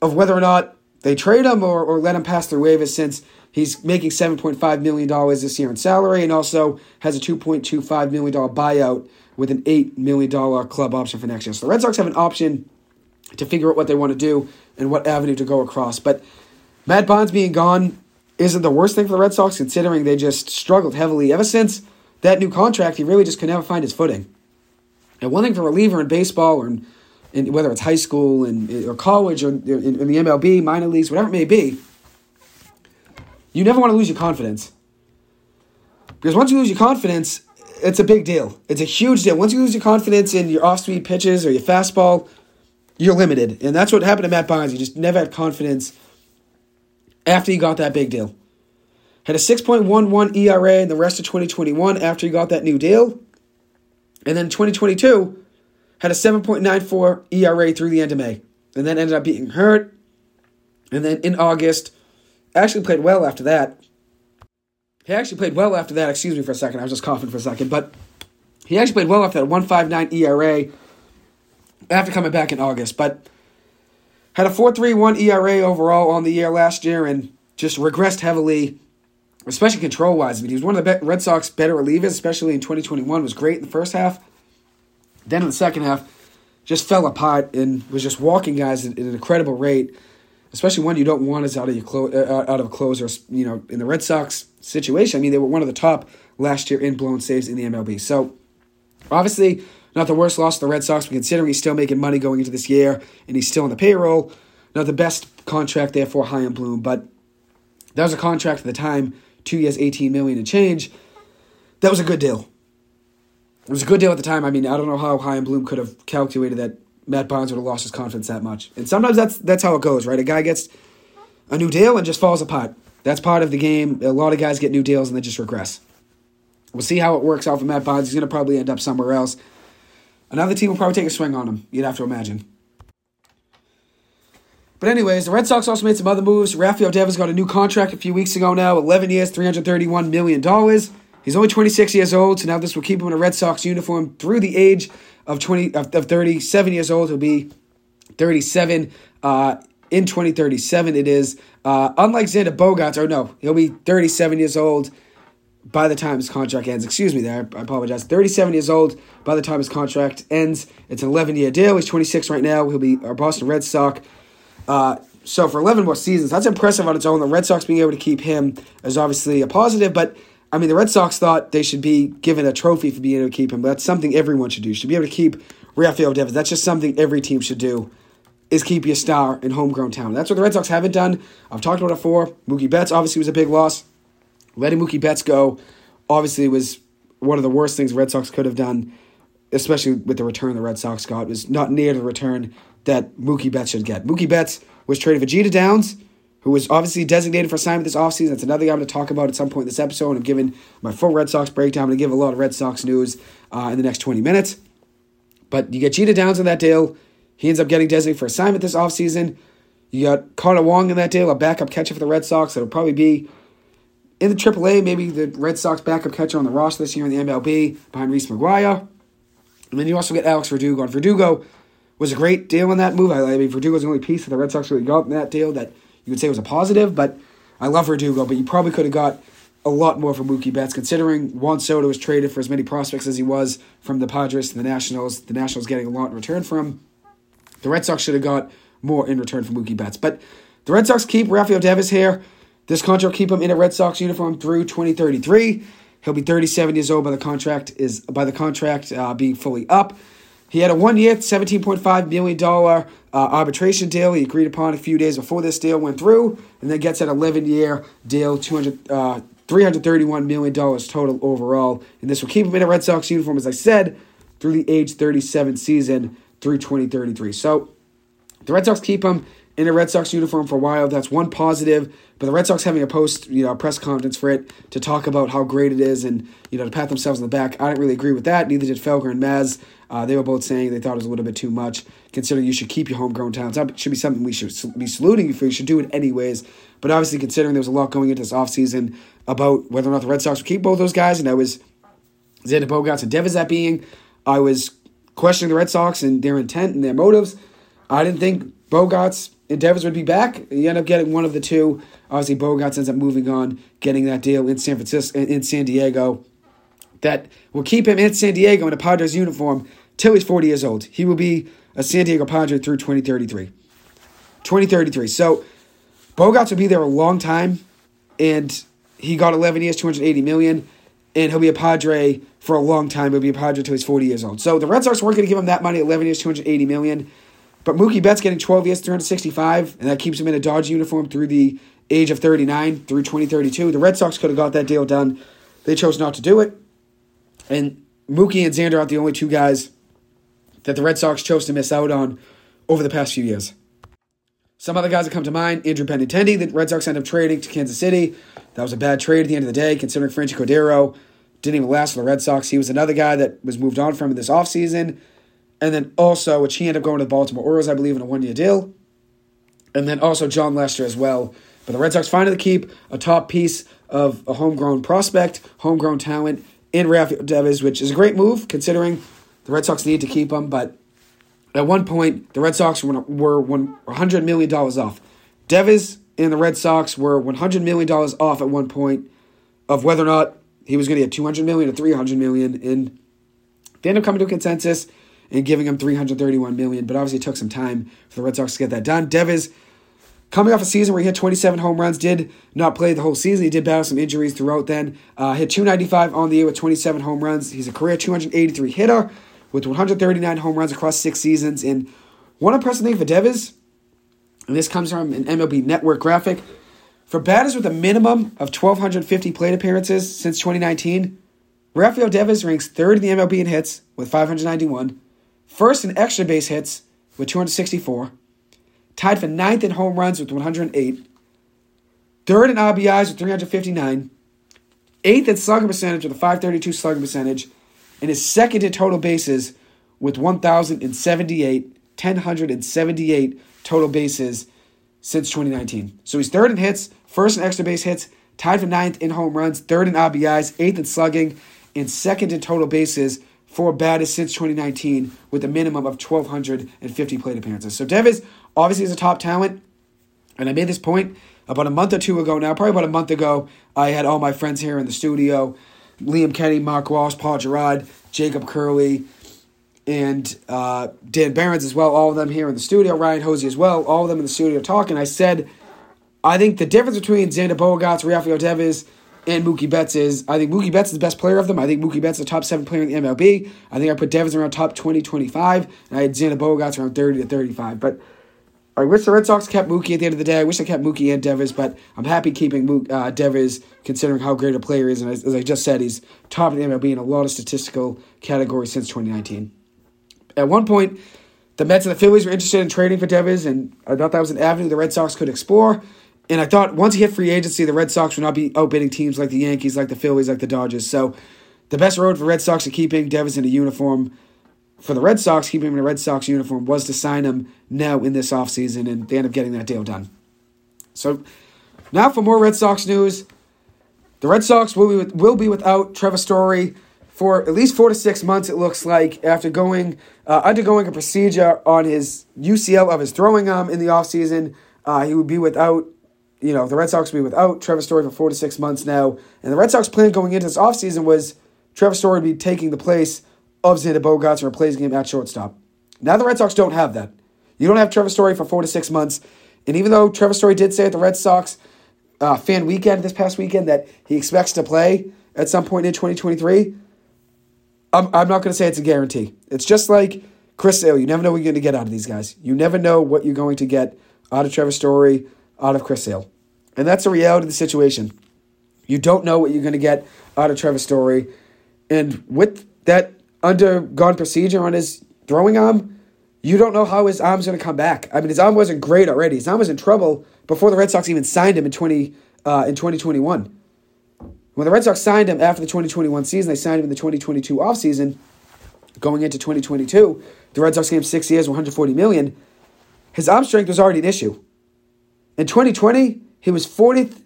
of whether or not they trade him or let him pass through waivers, since he's making $7.5 million this year in salary and also has a $2.25 million buyout with an $8 million club option for next year. So the Red Sox have an option to figure out what they want to do and what avenue to go across. But Matt Bonds being gone isn't the worst thing for the Red Sox, considering they just struggled heavily. Ever since that new contract, he really just could never find his footing. And one thing for a reliever in baseball, or in whether it's high school or college or in the MLB, minor leagues, whatever it may be, you never want to lose your confidence. Because once you lose your confidence, it's a big deal. It's a huge deal. Once you lose your confidence in your off-speed pitches or your fastball, you're limited. And that's what happened to Matt Bonds. He just never had confidence after he got that big deal. Had a 6.11 ERA in the rest of 2021 after he got that new deal. And then 2022 had a 7.94 ERA through the end of May. And then ended up being hurt. And then in August, actually played well after that. He actually played well after that. Excuse me for a second. I was just coughing for a second. But he actually played well after that, 1.59 ERA after coming back in August. But had a 4.31 ERA overall on the year last year and just regressed heavily, especially control-wise. I mean, he was one of the Red Sox better relievers, especially in 2021. Was great in the first half. Then in the second half, just fell apart and was just walking guys at an incredible rate, especially one you don't want is out of a closer. You know, in the Red Sox situation, I mean, they were one of the top last year in blown saves in the MLB. So, obviously, not the worst loss to the Red Sox, but considering he's still making money going into this year and he's still on the payroll, not the best contract there for Chaim Bloom. But that was a contract at the time, 2 years, $18 million and change. That was a good deal. It was a good deal at the time. I mean, I don't know how Chaim Bloom could have calculated that Matt Bonds would have lost his confidence that much. And sometimes that's how it goes, right? A guy gets a new deal and just falls apart. That's part of the game. A lot of guys get new deals and they just regress. We'll see how it works out for Matt Bonds. He's going to probably end up somewhere else. Another team will probably take a swing on him, you'd have to imagine. But anyways, the Red Sox also made some other moves. Rafael Devers got a new contract a few weeks ago now, 11 years, $331 million. He's only 26 years old, so now this will keep him in a Red Sox uniform through the age of 37 years old. He'll be 37 in 2037. It is unlike Xander Bogaerts. Or no, he'll be 37 years old by the time his contract ends. Excuse me, there. I apologize. 37 years old by the time his contract ends. It's an 11-year deal. He's 26 right now. He'll be our Boston Red Sox. So for 11 more seasons, that's impressive on its own. The Red Sox being able to keep him is obviously a positive, but I mean, the Red Sox thought they should be given a trophy for being able to keep him. But that's something everyone should do. You should be able to keep Rafael Devers. That's just something every team should do, is keep your star in homegrown town. That's what the Red Sox haven't done. I've talked about it before. Mookie Betts obviously was a big loss. Letting Mookie Betts go obviously was one of the worst things Red Sox could have done, especially with the return the Red Sox got. It was not near the return that Mookie Betts should get. Mookie Betts was traded for Jeter Downs, who was obviously designated for assignment this offseason. That's another guy I'm going to talk about at some point in this episode. I'm giving my full Red Sox breakdown. I'm going to give a lot of Red Sox news in the next 20 minutes. But you get Jeter Downs in that deal. He ends up getting designated for assignment this offseason. You got Connor Wong in that deal, a backup catcher for the Red Sox. That'll probably be in the AAA, maybe the Red Sox backup catcher on the roster this year in the MLB behind Reese McGuire. And then you also get Alex Verdugo. And Verdugo was a great deal in that move. I mean, Verdugo's the only piece that the Red Sox really got in that deal that you could say it was a positive, but I love Verdugo, but you probably could have got a lot more from Mookie Betts, considering Juan Soto was traded for as many prospects as he was from the Padres to the Nationals. The Nationals getting a lot in return for him. The Red Sox should have got more in return for Mookie Betts. But the Red Sox keep Rafael Devers here. This contract will keep him in a Red Sox uniform through 2033. He'll be 37 years old by the contract being fully up. He had a one-year, $17.5 million arbitration deal he agreed upon a few days before this deal went through, and then gets an 11-year deal, $331 million total overall. And this will keep him in a Red Sox uniform, as I said, through the age 37 season through 2033. So the Red Sox keep him in a Red Sox uniform for a while. That's one positive. But the Red Sox having a press conference for it to talk about how great it is and, to pat themselves on the back, I didn't really agree with that. Neither did Felger and Maz. They were both saying they thought it was a little bit too much, considering you should keep your homegrown talents up. It should be something we should be saluting you for. You should do it anyways. But obviously, considering there was a lot going into this offseason about whether or not the Red Sox would keep both those guys, and that was Xander Bogaerts and Devers that being, I was questioning the Red Sox and their intent and their motives. I didn't think Bogaerts and Devers would be back. You end up getting one of the two. Obviously, Bogaerts ends up moving on, getting that deal in San Diego. That will keep him in San Diego in a Padres uniform till he's 40 years old. He will be a San Diego Padre through 2033. So Bogaerts will be there a long time, and he got 11 years, $280 million, and he'll be a Padre for a long time. He'll be a Padre till he's 40 years old. So the Red Sox weren't going to give him that money, 11 years, $280 million. But Mookie Betts getting 12 years, $365, and that keeps him in a Dodger uniform through the age of 39 through 2032. The Red Sox could have got that deal done. They chose not to do it. And Mookie and Xander aren't the only two guys that the Red Sox chose to miss out on over the past few years. Some other guys that come to mind, Andrew Benintendi, the Red Sox ended up trading to Kansas City. That was a bad trade at the end of the day, considering Franchi Cordero didn't even last for the Red Sox. He was another guy that was moved on from in this offseason. And then also, which he ended up going to the Baltimore Orioles, I believe, in a one-year deal. And then also John Lester as well. But the Red Sox finally keep a top piece of a homegrown prospect, homegrown talent, in Rafael Devers, which is a great move considering the Red Sox need to keep him. But at one point, the Red Sox were $100 million off. Devers and the Red Sox were $100 million off at one point of whether or not he was going to get $200 million or $300 million. And they ended up coming to a consensus and giving him $331 million, but obviously it took some time for the Red Sox to get that done. Devers, coming off a season where he hit 27 home runs, did not play the whole season. He did battle some injuries throughout then. Hit 295 on the year with 27 home runs. He's a career 283 hitter with 139 home runs across 6 seasons. And one impressive thing for Devers, and this comes from an MLB Network graphic, for batters with a minimum of 1,250 plate appearances since 2019, Rafael Devers ranks third in the MLB in hits with 591, first in extra base hits with 264, tied for ninth in home runs with 108, third in RBIs with 359, eighth in slugging percentage with a 532 slugging percentage, and is second in total bases with 1,078 total bases since 2019. So he's third in hits, first in extra base hits, tied for ninth in home runs, third in RBIs, eighth in slugging, and second in total bases for batters since 2019 with a minimum of 1,250 plate appearances. So Devers obviously is a top talent, and I made this point about a month or two ago now, probably about a month ago. I had all my friends here in the studio, Liam Kenny, Mark Walsh, Paul Gerard, Jacob Curley, and Dan Barons as well, all of them here in the studio, Ryan Hosey as well, all of them in the studio talking. I said, I think the difference between Xander Bogaerts, Rafael Devers, and Mookie Betts is, I think Mookie Betts is the best player of them. I think Mookie Betts is the top 7 player in the MLB. I think I put Devers around top 20, 25, and I had Xander Bogaerts around 30 to 35. But I wish the Red Sox kept Mookie at the end of the day. I wish I kept Mookie and Devers, but I'm happy keeping Devers considering how great a player he is. And as I just said, he's top in the MLB in a lot of statistical categories since 2019. At one point, the Mets and the Phillies were interested in trading for Devers, and I thought that was an avenue the Red Sox could explore. And I thought once he hit free agency, the Red Sox would not be outbidding teams like the Yankees, like the Phillies, like the Dodgers. So the best road for Red Sox to keeping Devers in a uniform for the Red Sox, keeping him in a Red Sox uniform, was to sign him now in this offseason, and they end up getting that deal done. So now for more Red Sox news. The Red Sox will be without Trevor Story for at least 4 to 6 months, it looks like, after undergoing a procedure on his UCL of his throwing arm in the offseason. He would be without... the Red Sox will be without Trevor Story for 4 to 6 months now. And the Red Sox plan going into this offseason was Trevor Story would be taking the place of Xander Bogaerts and replacing him at shortstop. Now the Red Sox don't have that. You don't have Trevor Story for 4 to 6 months. And even though Trevor Story did say at the Red Sox fan weekend this past weekend that he expects to play at some point in 2023, I'm not going to say it's a guarantee. It's just like Chris Sale. You never know what you're going to get out of these guys. You never know what you're going to get out of Trevor Story, out of Chris Sale. And that's the reality of the situation. You don't know what you're going to get out of Trevor Story. And with that undergone procedure on his throwing arm, You don't know how his arm's going to come back. I mean, his arm wasn't great already. His arm was in trouble before the Red Sox even signed him in 2021. When the Red Sox signed him after the 2021 season, they signed him in the 2022 offseason. Going into 2022, the Red Sox gave him 6 years, $140 million. His arm strength was already an issue. In 2020, he was 40th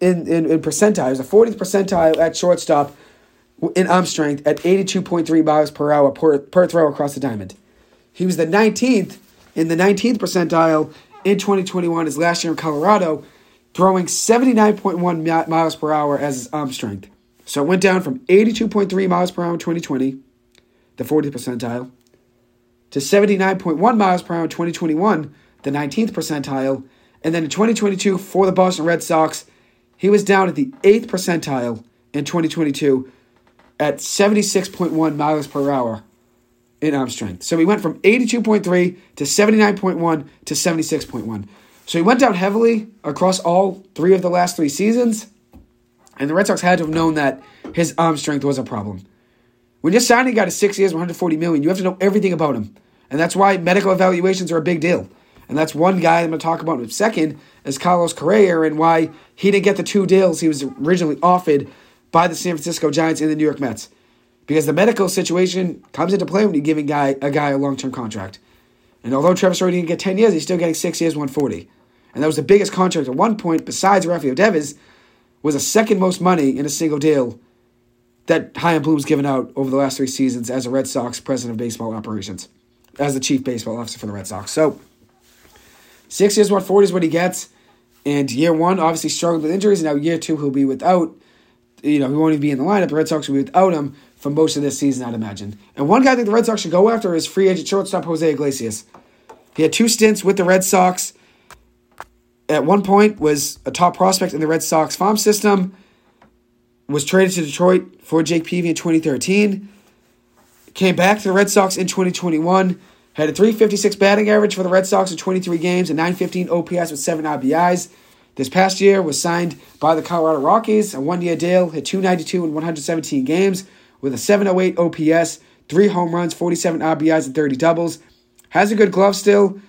in percentile. He was the 40th percentile at shortstop in arm strength at 82.3 miles per hour per throw across the diamond. He was the 19th in the 19th percentile in 2021, his last year in Colorado, throwing 79.1 miles per hour as his arm strength. So it went down from 82.3 miles per hour in 2020, the 40th percentile, to 79.1 miles per hour in 2021, the 19th percentile. And then in 2022, for the Boston Red Sox, he was down at the 8th percentile in 2022 at 76.1 miles per hour in arm strength. So he went from 82.3 to 79.1 to 76.1. So he went down heavily across all three of the last three seasons, and the Red Sox had to have known that his arm strength was a problem. When you're signing a guy to 6 years, $140 million, you have to know everything about him. And that's why medical evaluations are a big deal. And that's one guy I'm going to talk about in a second is Carlos Correa, and why he didn't get the two deals he was originally offered by the San Francisco Giants and the New York Mets. Because the medical situation comes into play when you're giving a guy a long-term contract. And although Trevor Story didn't get 10 years, he's still getting 6 years, $140. And that was the biggest contract at one point, besides Rafael Devers, was the second most money in a single deal that Chaim Bloom's given out over the last three seasons as a Red Sox president of baseball operations, as the chief baseball officer for the Red Sox. So 6 years, $140 is what he gets. And year one, obviously struggled with injuries. Now year two, he'll be without. He won't even be in the lineup. The Red Sox will be without him for most of this season, I'd imagine. And one guy that the Red Sox should go after is free agent shortstop Jose Iglesias. He had two stints with the Red Sox. At one point, was a top prospect in the Red Sox farm system. Was traded to Detroit for Jake Peavy in 2013. Came back to the Red Sox in 2021. Had a .356 batting average for the Red Sox in 23 games and .915 OPS with 7 RBIs. This past year was signed by the Colorado Rockies, a one-year deal. Hit .292 in 117 games with a .708 OPS, 3 home runs, 47 RBIs, and 30 doubles. Has a good glove still,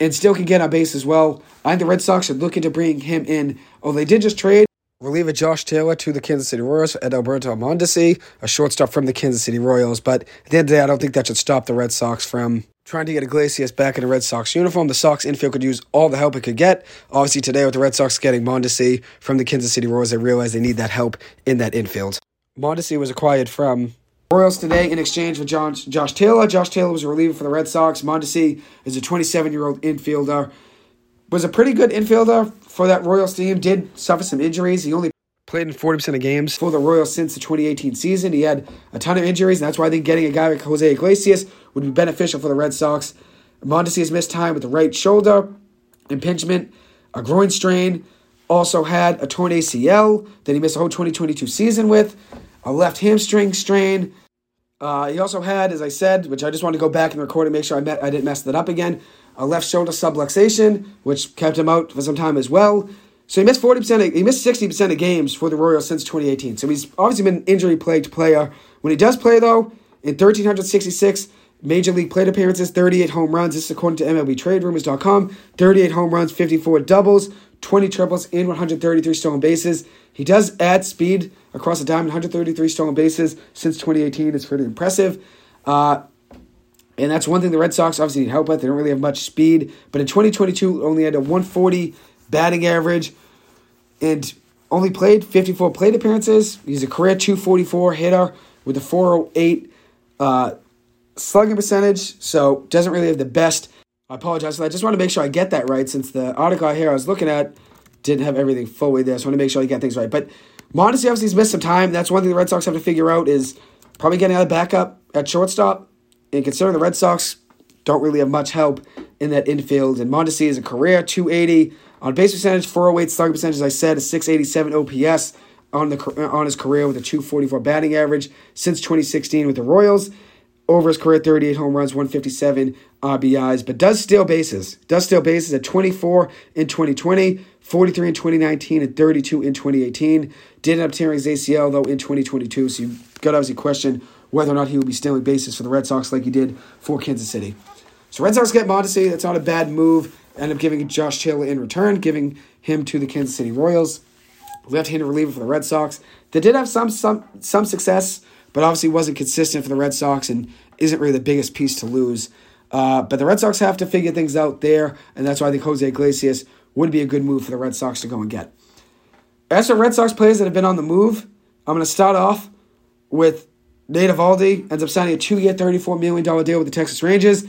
and still can get on base as well. I think the Red Sox should look into bringing him in. Oh, they did just trade reliever Josh Taylor to the Kansas City Royals for Adalberto Mondesi, a shortstop from the Kansas City Royals. But at the end of the day, I don't think that should stop the Red Sox from trying to get Iglesias back in a Red Sox uniform. The Sox infield could use all the help it could get. Obviously, today with the Red Sox getting Mondesi from the Kansas City Royals, they realize they need that help in that infield. Mondesi was acquired from Royals today in exchange for Josh Taylor. Josh Taylor was a reliever for the Red Sox. Mondesi is a 27-year-old infielder. Was a pretty good infielder for that Royals team. Did suffer some injuries. He only played in 40% of games for the Royals since the 2018 season. He had a ton of injuries, and that's why I think getting a guy like Jose Iglesias would be beneficial for the Red Sox. Mondesi has missed time with the right shoulder impingement, a groin strain. Also had a torn ACL that he missed the whole 2022 season with, a left hamstring strain. He also had, as I said, which I just wanted to go back and record and make sure I didn't mess that up again, a left shoulder subluxation, which kept him out for some time as well. So he missed 60% of games for the Royals since 2018. So he's obviously been an injury-plagued player. When he does play, though, in 1,366 Major League plate appearances, 38 home runs. This is according to MLBTradeRumors.com. 38 home runs, 54 doubles, 20 triples, and 133 stolen bases. He does add speed across the diamond, 133 stolen bases since 2018. It's pretty impressive. And that's one thing the Red Sox obviously need help with. They don't really have much speed. But in 2022, only had a 140 batting average and only played 54 plate appearances. He's a career 244 hitter with a 408 slugging percentage. So doesn't really have the best. I apologize for that. I just want to make sure I get that right, since the article here I was looking at didn't have everything fully there. So I want to make sure I get things right. But Mondesi obviously has missed some time. That's one thing the Red Sox have to figure out, is probably getting out of backup at shortstop. And considering the Red Sox don't really have much help in that infield, and Mondesi is a career .280 on base percentage, .408 slugging percentage, as I said, a .687 OPS on his career with a .244 batting average since 2016 with the Royals. Over his career, 38 home runs, 157 RBIs, but does steal bases. Does steal bases at 24 in 2020, 43 in 2019, and 32 in 2018. Did end up tearing his ACL, though, in 2022, so you've got to obviously question whether or not he will be stealing bases for the Red Sox like he did for Kansas City. So Red Sox get Modesty. That's not a bad move. End up giving Josh Taylor in return, giving him to the Kansas City Royals. Left-handed reliever for the Red Sox. They did have some success, but obviously wasn't consistent for the Red Sox and isn't really the biggest piece to lose. But the Red Sox have to figure things out there, and that's why I think Jose Iglesias would be a good move for the Red Sox to go and get. As for Red Sox players that have been on the move, I'm going to start off with Nate Eovaldi. Ends up signing a 2-year, $34 million deal with the Texas Rangers.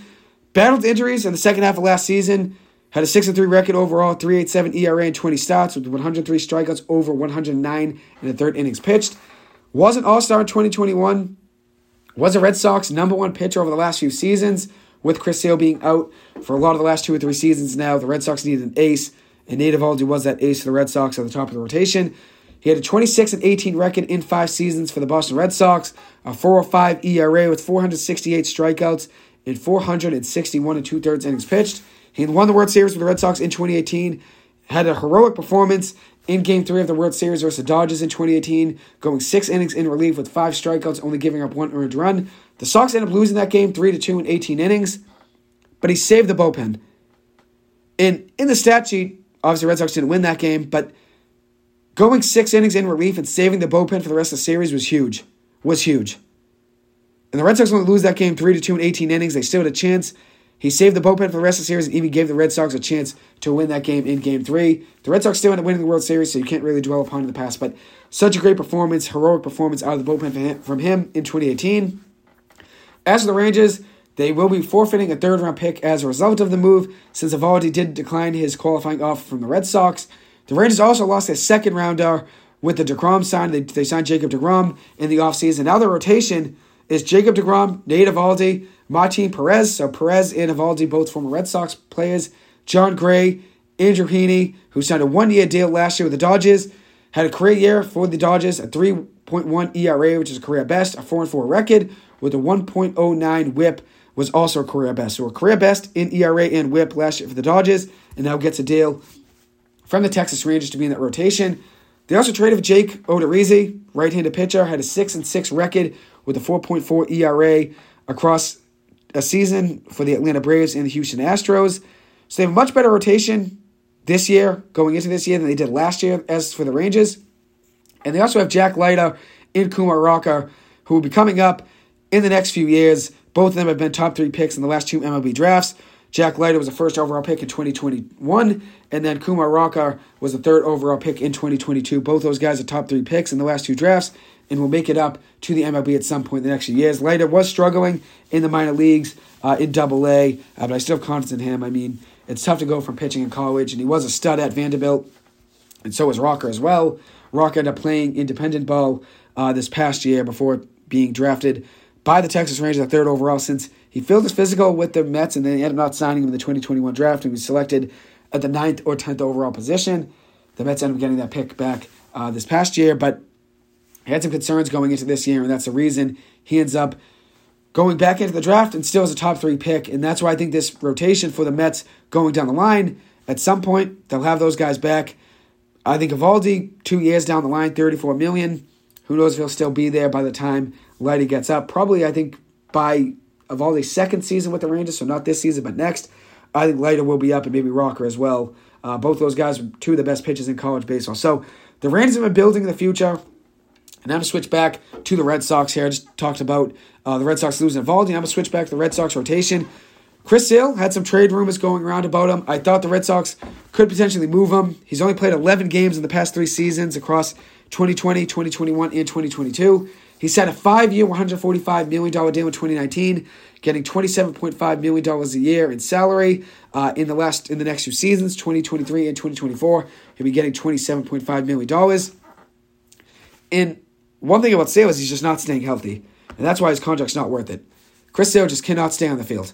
Battled injuries in the second half of last season. Had a 6-3 record overall, 3.87 ERA in 20 starts with 103 strikeouts over 109 in the third innings pitched. Was an All-Star in 2021. Was a Red Sox number one pitcher over the last few seasons, with Chris Sale being out for a lot of the last 2 or 3 seasons now. The Red Sox needed an ace, and Nate Eovaldi was that ace for the Red Sox at the top of the rotation. He had a 26-18 record in 5 seasons for the Boston Red Sox, a 4.05 ERA with 468 strikeouts in 461 and 2/3 innings pitched. He won the World Series with the Red Sox in 2018, had a heroic performance in Game 3 of the World Series versus the Dodgers in 2018, going 6 innings in relief with 5 strikeouts, only giving up 1 earned run. The Sox ended up losing that game 3-2 in 18 innings, but he saved the bullpen. And in the stat sheet, obviously the Red Sox didn't win that game, but going 6 innings in relief and saving the bullpen for the rest of the series was huge. And the Red Sox only lose that game 3-2 in 18 innings. They still had a chance. He saved the bullpen for the rest of the series and even gave the Red Sox a chance to win that game in Game 3. The Red Sox still ended up winning the World Series, so you can't really dwell upon it in the past. But such a great performance, heroic performance out of the bullpen from him in 2018. As for the Rangers, they will be forfeiting a third-round pick as a result of the move, since Eovaldi did decline his qualifying offer from the Red Sox. The Rangers also lost their second-rounder with the DeGrom sign. They signed Jacob DeGrom in the offseason. Now the rotation is Jacob DeGrom, Nate Eovaldi, Martin Perez, so Perez and Eovaldi, both former Red Sox players, John Gray, Andrew Heaney, who signed a 1-year deal last year with the Dodgers, had a career year for the Dodgers, a 3.1 ERA, which is a career best, a 4-4 record, with a 1.09 whip, was also a career best. So a career best in ERA and whip last year for the Dodgers, and now gets a deal from the Texas Rangers to be in that rotation. They also traded with Jake Odorizzi, right-handed pitcher, had a 6-6 record with a 4.4 ERA across a season for the Atlanta Braves and the Houston Astros. So they have a much better rotation this year, going into this year, than they did last year as for the Rangers. And they also have Jack Leiter and Kumar Rocker, who will be coming up in the next few years. Both of them have been top 3 picks in the last 2 MLB drafts. Jack Leiter was the first overall pick in 2021, and then Kumar Rocker was the third overall pick in 2022. Both those guys are top 3 picks in the last 2 drafts, and will make it up to the MLB at some point in the next few years. Leiter was struggling in the minor leagues in AA, but I still have confidence in him. I mean, it's tough to go from pitching in college, and he was a stud at Vanderbilt, and so was Rocker as well. Rocker ended up playing independent ball this past year before being drafted by the Texas Rangers at 3rd overall, since he filled his physical with the Mets, and they ended up not signing him in the 2021 draft, and he was selected at the 9th or 10th overall position. The Mets ended up getting that pick back this past year, but he had some concerns going into this year, and that's the reason he ends up going back into the draft and still is a top 3 pick. And that's why I think this rotation for the Mets going down the line, at some point, they'll have those guys back. I think Eovaldi, 2 years down the line, $34 million. Who knows if he'll still be there by the time Leiter gets up. Probably, I think, by Eovaldi's second season with the Rangers, so not this season, but next, I think Leiter will be up, and maybe Rocker as well. Both those guys are 2 of the best pitchers in college baseball. So the Rangers have been building in the future. And I'm going to switch back to the Red Sox here. I just talked about the Red Sox losing Eovaldi. I'm going to switch back to the Red Sox rotation. Chris Sale had some trade rumors going around about him. I thought the Red Sox could potentially move him. He's only played 11 games in the past 3 seasons across 2020, 2021, and 2022. He signed a 5-year, $145 million deal in 2019, getting $27.5 million a year in salary in the next 2 seasons, 2023 and 2024. He'll be getting $27.5 million. And one thing about Sale is he's just not staying healthy, and that's why his contract's not worth it. Chris Sale just cannot stay on the field.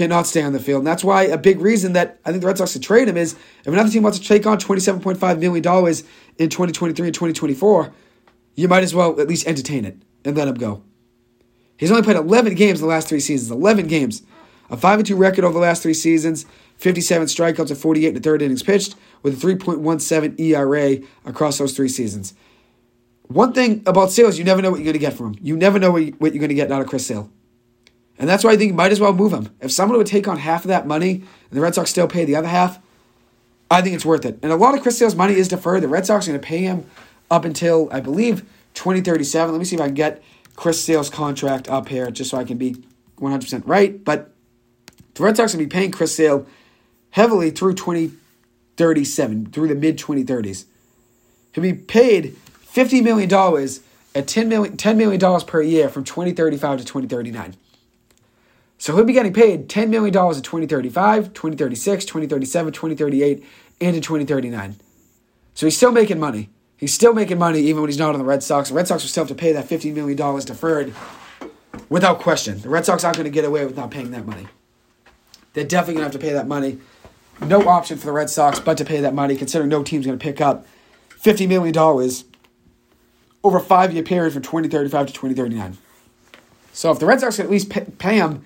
And that's why a big reason that I think the Red Sox should trade him is if another team wants to take on $27.5 million in 2023 and 2024, you might as well at least entertain it and let him go. He's only played 11 games in the last 3 seasons, A 5-2 record over the last 3 seasons, 57 strikeouts and 48 in the third innings pitched, with a 3.17 ERA across those 3 seasons. One thing about Sale is you never know what you're going to get from him. You never know what you're going to get out of Chris Sale. And that's why I think you might as well move him. If someone would take on half of that money and the Red Sox still pay the other half, I think it's worth it. And a lot of Chris Sale's money is deferred. The Red Sox are going to pay him up until, I believe, 2037. Let me see if I can get Chris Sale's contract up here just so I can be 100% right. But the Red Sox are going to be paying Chris Sale heavily through 2037, through the mid-2030s. He'll be paid $50 million at $10 million per year from 2035 to 2039. So he'll be getting paid $10 million in 2035, 2036, 2037, 2038, and in 2039. So he's still making money. He's still making money even when he's not on the Red Sox. The Red Sox will still have to pay that $15 million deferred without question. The Red Sox aren't going to get away with not paying that money. They're definitely going to have to pay that money. No option for the Red Sox but to pay that money, considering no team's going to pick up $50 million over a 5-year period from 2035 to 2039. So if the Red Sox can at least pay him,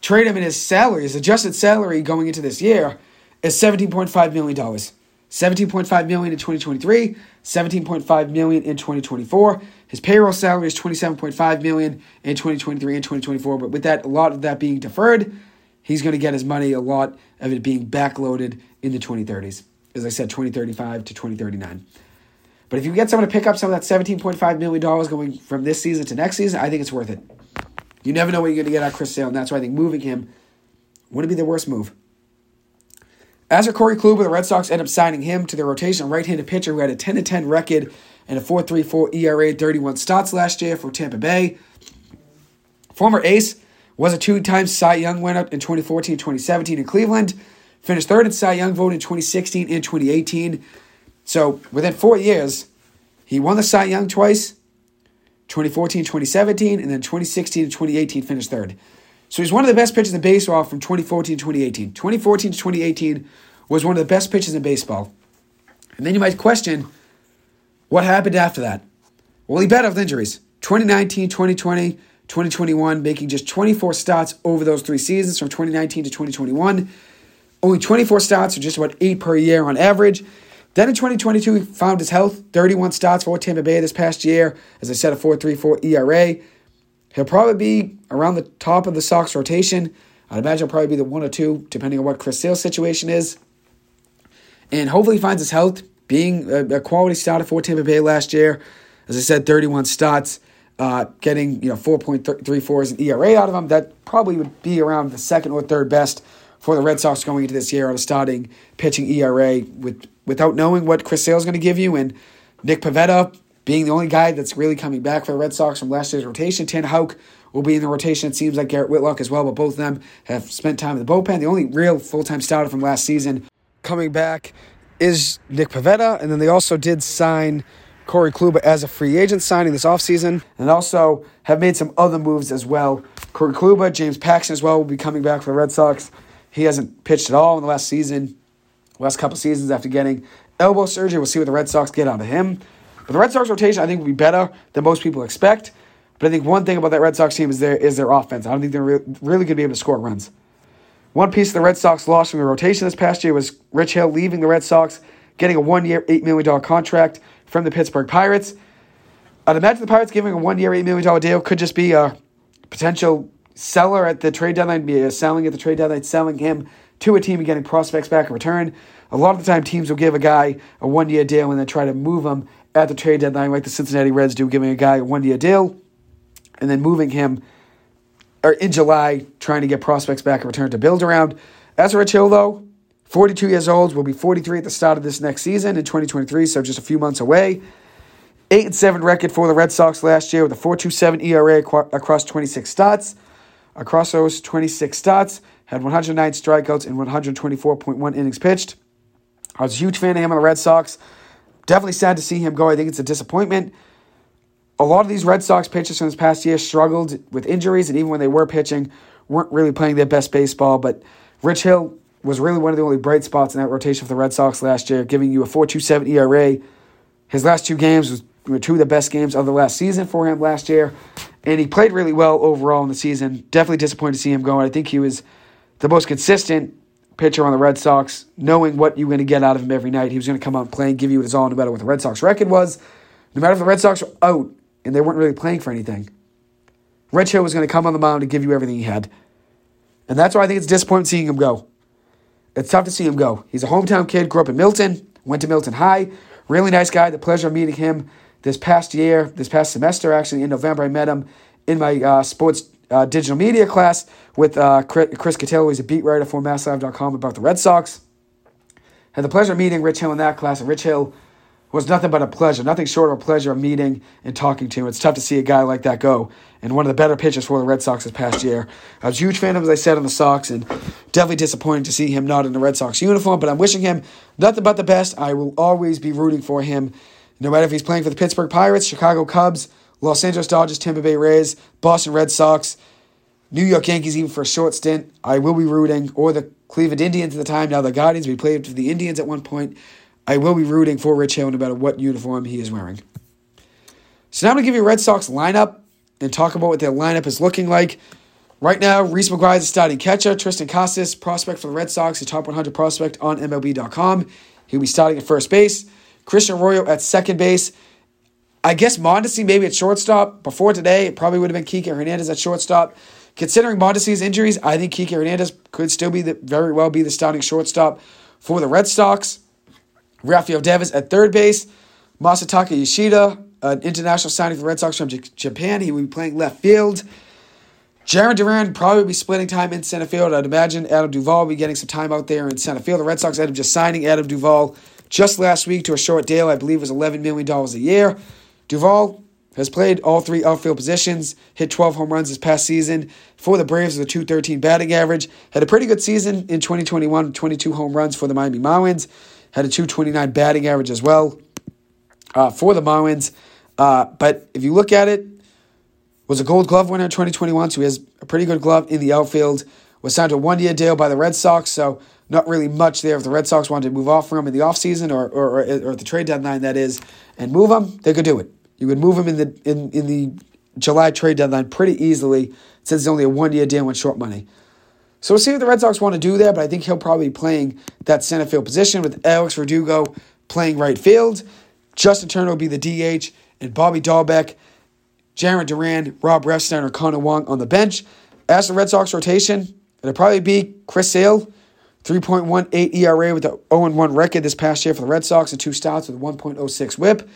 trade him in his salary, his adjusted salary going into this year is $17.5 million. $17.5 million in 2023, $17.5 million in 2024. His payroll salary is $27.5 million in 2023 and 2024. But with that, a lot of that being deferred, he's going to get his money, a lot of it being backloaded in the 2030s. As I said, 2035 to 2039. But if you get someone to pick up some of that $17.5 million going from this season to next season, I think it's worth it. You never know what you're going to get out of Chris Sale, and that's why I think moving him wouldn't be the worst move. As for Corey Kluber, the Red Sox end up signing him to their rotation, right-handed pitcher who had a 10-10 record and a 4.34 ERA, 31 starts last year for Tampa Bay. Former ace was a two-time Cy Young winner in 2014 and 2017 in Cleveland. Finished third in Cy Young vote in 2016 and 2018. So within 4 years, he won the Cy Young twice, 2014, 2017, and then 2016 and 2018 finished third. So he's one of the best pitchers in baseball from 2014 to 2018. 2014 to 2018 was one of the best pitchers in baseball. And then you might question, what happened after that? Well, he battled injuries. 2019, 2020, 2021, making just 24 starts over those 3 seasons from 2019 to 2021. Only 24 starts, so just about 8 per year on average. Then in 2022, he found his health. 31 starts for Tampa Bay this past year. As I said, a 4.34 ERA. He'll probably be around the top of the Sox rotation. I'd imagine he'll probably be the 1 or 2, depending on what Chris Sale's situation is. And hopefully he finds his health, being a quality starter for Tampa Bay last year. As I said, 31 starts, getting 4.34 as an ERA out of him. That probably would be around the 2nd or 3rd best for the Red Sox going into this year on a starting pitching ERA without knowing what Chris Sale's going to give you, and Nick Pivetta being the only guy that's really coming back for the Red Sox from last year's rotation. Tanner Houck will be in the rotation. It seems like Garrett Whitlock as well, but both of them have spent time in the bullpen. The only real full-time starter from last season coming back is Nick Pivetta, and then they also did sign Corey Kluber as a free agent signing this offseason, and also have made some other moves as well. Corey Kluber, James Paxton as well will be coming back for the Red Sox. He hasn't pitched at all in the last season. Last couple seasons after getting elbow surgery, we'll see what the Red Sox get out of him. But the Red Sox rotation, I think, will be better than most people expect. But I think one thing about that Red Sox team is their offense. I don't think they're really going to be able to score runs. One piece of the Red Sox lost from the rotation this past year was Rich Hill leaving the Red Sox, getting a 1-year, $8 million contract from the Pittsburgh Pirates. I'd imagine the Pirates giving a 1-year, $8 million deal could just be a potential seller at the trade deadline, selling him to a team and getting prospects back in return. A lot of the time, teams will give a guy a 1-year deal and then try to move him at the trade deadline, like the Cincinnati Reds do, giving a guy a 1-year deal and then moving him or in July, trying to get prospects back in return to build around. As for Rich Hill, though, 42 years old, will be 43 at the start of this next season in 2023, so just a few months away. 8-7 record for the Red Sox last year with a 4.27 ERA across 26 starts. Across those 26 starts, had 109 strikeouts and 124.1 innings pitched. I was a huge fan of him on the Red Sox. Definitely sad to see him go. I think it's a disappointment. A lot of these Red Sox pitchers from this past year struggled with injuries, and even when they were pitching, weren't really playing their best baseball. But Rich Hill was really one of the only bright spots in that rotation for the Red Sox last year, giving you a 4.27 ERA. His last 2 games were 2 of the best games of the last season for him last year, and he played really well overall in the season. Definitely disappointed to see him go. I think he was the most consistent pitcher on the Red Sox, knowing what you were going to get out of him every night. He was going to come out and play and give you his all, no matter what the Red Sox record was, no matter if the Red Sox were out and they weren't really playing for anything. Red Hill was going to come on the mound and give you everything he had. And that's why I think it's disappointing seeing him go. It's tough to see him go. He's a hometown kid, grew up in Milton, went to Milton High. Really nice guy. The pleasure of meeting him this past semester, actually, in November. I met him in my sports digital media class with Chris Cotillo. He's a beat writer for MassLive.com about the Red Sox. Had the pleasure of meeting Rich Hill in that class, and Rich Hill was nothing but a pleasure, nothing short of a pleasure of meeting and talking to him. It's tough to see a guy like that go, and one of the better pitchers for the Red Sox this past year. I was a huge fan of him, as I said, on the Sox, and definitely disappointed to see him not in the Red Sox uniform, but I'm wishing him nothing but the best. I will always be rooting for him, no matter if he's playing for the Pittsburgh Pirates, Chicago Cubs, Los Angeles Dodgers, Tampa Bay Rays, Boston Red Sox, New York Yankees, even for a short stint, I will be rooting, or the Cleveland Indians at the time, now the Guardians. We played for the Indians at one point. I will be rooting for Rich Hill no matter what uniform he is wearing. So now I'm going to give you a Red Sox lineup and talk about what their lineup is looking like. Right now, Reese McGuire is starting catcher. Tristan Casas, prospect for the Red Sox, a top 100 prospect on MLB.com. He'll be starting at first base. Christian Arroyo at second base. I guess Mondesi maybe at shortstop. Before today, it probably would have been Kike Hernandez at shortstop. Considering Mondesi's injuries, I think Kike Hernandez could still be very well be the starting shortstop for the Red Sox. Rafael Devers at third base. Masataka Yoshida, an international signing for the Red Sox from Japan. He will be playing left field. Jarren Duran probably will be splitting time in center field. I'd imagine Adam Duvall will be getting some time out there in center field. The Red Sox ended up just signing Adam Duvall just last week to a short deal. I believe it was $11 million a year. Duvall has played all three outfield positions, hit 12 home runs this past season for the Braves with a .213 batting average. Had a pretty good season in 2021, 22 home runs for the Miami Marlins. Had a .229 batting average as well for the Marlins. But if you look at it, was a Gold Glove winner in 2021, so he has a pretty good glove in the outfield. Was signed to a one-year deal by the Red Sox, so not really much there. If the Red Sox wanted to move off from him in the offseason or at the trade deadline, that is, and move him, they could do it. You would move him in the July trade deadline pretty easily since it's only a one-year deal and short money. So we'll see what the Red Sox want to do there, but I think he'll probably be playing that center field position with Alex Verdugo playing right field. Justin Turner will be the DH, and Bobby Dahlbeck, Jarren Duran, Rob Refsnyder, and Connor Wong on the bench. As the Red Sox rotation, it'll probably be Chris Sale, 3.18 ERA with the 0-1 record this past year for the Red Sox and two starts with a 1.06 whip.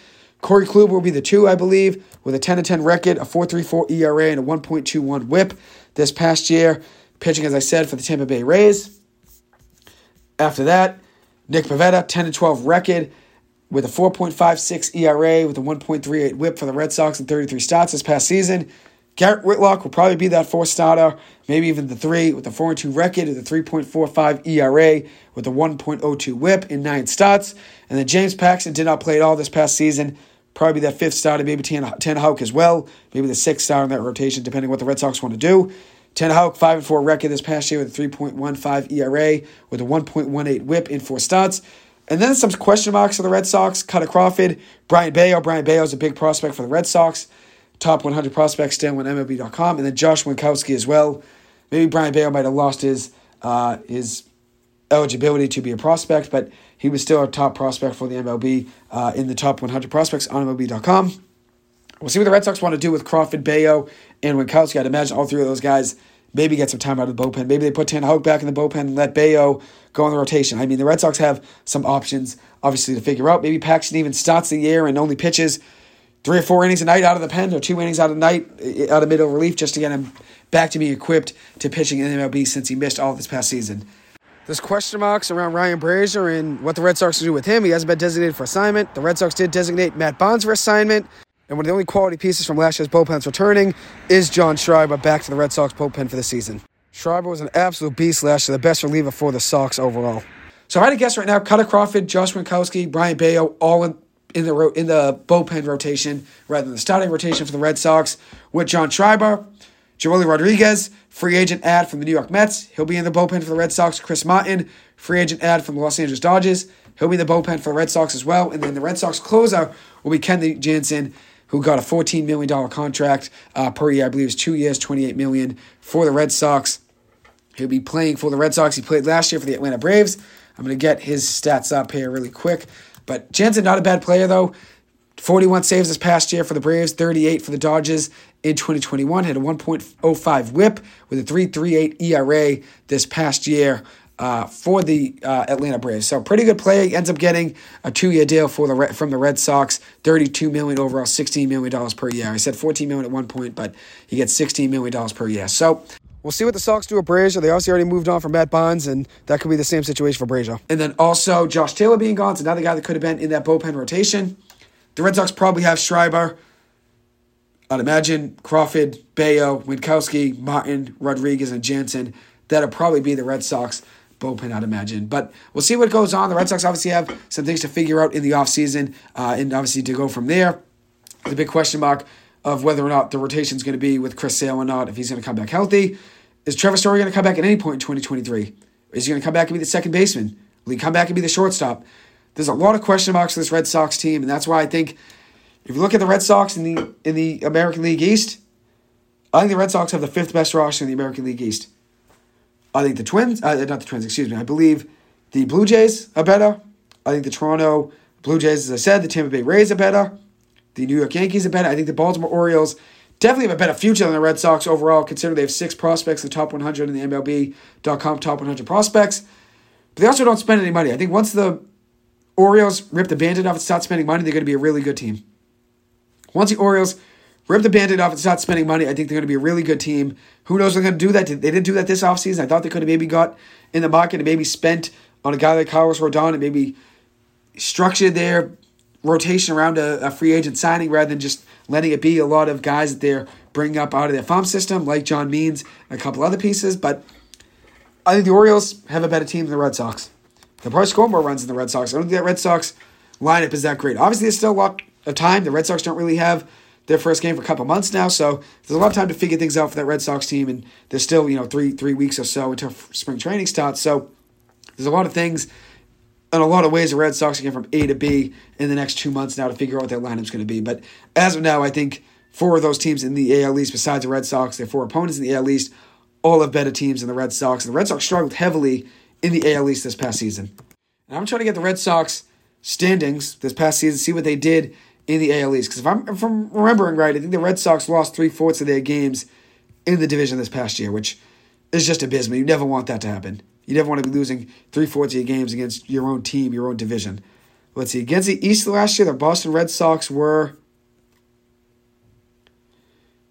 Corey Kluber will be the two, I believe, with a 10-10 record, a 4.34 ERA, and a 1.21 whip this past year. Pitching, as I said, for the Tampa Bay Rays. After that, Nick Pivetta, 10-12 record with a 4.56 ERA with a 1.38 whip for the Red Sox in 33 starts this past season. Garrett Whitlock will probably be that fourth starter, maybe even the three, with a 4-2 record with a 3.45 ERA with a 1.02 whip in 9 starts. And then James Paxton did not play at all this past season. Probably that fifth starter, maybe Tanner Houck as well, maybe the sixth starter in that rotation, depending on what the Red Sox want to do. Tanner Houck, 5-4 record this past year with a 3.15 ERA with a 1.18 whip in 4 starts. And then some question marks for the Red Sox. Cutter Crawford, Brian Bayo. Brian Bayo is a big prospect for the Red Sox. Top 100 prospect, still on MLB.com. And then Josh Winkowski as well. Maybe Brian Bayo might have lost his eligibility to be a prospect, but he was still a top prospect for the MLB in the top 100 prospects on MLB.com. We'll see what the Red Sox want to do with Crawford, Bayo, and Winkowski. I'd imagine all three of those guys maybe get some time out of the bullpen. Maybe they put Tanner Houck back in the bullpen and let Bayo go on the rotation. I mean, the Red Sox have some options, obviously, to figure out. Maybe Paxton even starts the year and only pitches 3 or 4 innings a night out of the pen or 2 innings out of middle relief just to get him back to being equipped to pitching in the MLB since he missed all this past season. There's question marks around Ryan Brazier and what the Red Sox will do with him. He hasn't been designated for assignment. The Red Sox did designate Matt Barnes for assignment. And one of the only quality pieces from last year's bullpens returning is John Schreiber back to the Red Sox bullpen for the season. Schreiber was an absolute beast last year, the best reliever for the Sox overall. So I had to guess right now, Cutter Crawford, Josh Winkowski, Brian Bayo, all in the bullpen rotation rather than the starting rotation for the Red Sox. With John Schreiber, Joely Rodriguez, free agent ad from the New York Mets. He'll be in the bullpen for the Red Sox. Chris Martin, free agent ad from the Los Angeles Dodgers. He'll be in the bullpen for the Red Sox as well. And then the Red Sox closer will be Kenley Jansen, who got a $14 million contract per year. I believe it was 2 years, $28 million for the Red Sox. He'll be playing for the Red Sox. He played last year for the Atlanta Braves. I'm going to get his stats up here really quick. But Jansen, not a bad player, though. 41 saves this past year for the Braves, 38 for the Dodgers in 2021. Had a 1.05 whip with a 3.38 ERA this past year for the Atlanta Braves. So pretty good player. He ends up getting a two-year deal for from the Red Sox, $32 million overall, $16 million per year. I said $14 million at one point, but he gets $16 million per year. So we'll see what the Sox do at Brazier. They obviously already moved on from Matt Barnes, and that could be the same situation for Brazier. And then also Josh Taylor being gone is another guy that could have been in that bullpen rotation. The Red Sox probably have Schreiber. I'd imagine Crawford, Bayo, Winkowski, Martin, Rodriguez, and Jansen. That'll probably be the Red Sox bullpen, I'd imagine. But we'll see what goes on. The Red Sox obviously have some things to figure out in the offseason, and obviously to go from there. The big question mark of whether or not the rotation is going to be with Chris Sale or not, if he's going to come back healthy. Is Trevor Story going to come back at any point in 2023? Is he going to come back and be the second baseman? Will he come back and be the shortstop? There's a lot of question marks for this Red Sox team, and that's why I think if you look at the Red Sox in the American League East, I think the Red Sox have the fifth best roster in the American League East. I think the Twins, I believe the Blue Jays are better. I think the Toronto Blue Jays, as I said, the Tampa Bay Rays are better. The New York Yankees are better. I think the Baltimore Orioles definitely have a better future than the Red Sox overall, considering they have six prospects in the top 100 in the MLB.com top 100 prospects. But they also don't spend any money. I think once the Orioles rip the Band-Aid off and start spending money, they're going to be a really good team. Once the Orioles rip the Band-Aid off and start spending money, I think they're going to be a really good team. Who knows if they're going to do that? They didn't do that this offseason. I thought they could have maybe got in the market and maybe spent on a guy like Carlos Rodon and maybe structured their rotation around a free agent signing rather than just letting it be a lot of guys that they're bringing up out of their farm system, like John Means and a couple other pieces. But I think the Orioles have a better team than the Red Sox. They'll probably score more runs than the Red Sox. I don't think that Red Sox lineup is that great. Obviously, there's still a lot of time. The Red Sox don't really have their first game for a couple months now, so there's a lot of time to figure things out for that Red Sox team, and there's still, three weeks or so until spring training starts. So there's a lot of things in a lot of ways the Red Sox are getting from A to B in the next 2 months now to figure out what their lineup's going to be. But as of now, I think four of those teams in the AL East, besides the Red Sox, their four opponents in the AL East, all have better teams than the Red Sox. And the Red Sox struggled heavily in the AL East this past season. And I'm trying to get the Red Sox standings this past season, see what they did in the AL East. Because if I'm remembering right, I think the Red Sox lost 3/4 of their games in the division this past year, which is just abysmal. You never want that to happen. You never want to be losing 3/4 of your games against your own team, your own division. Let's see. Against the East last year, the Boston Red Sox were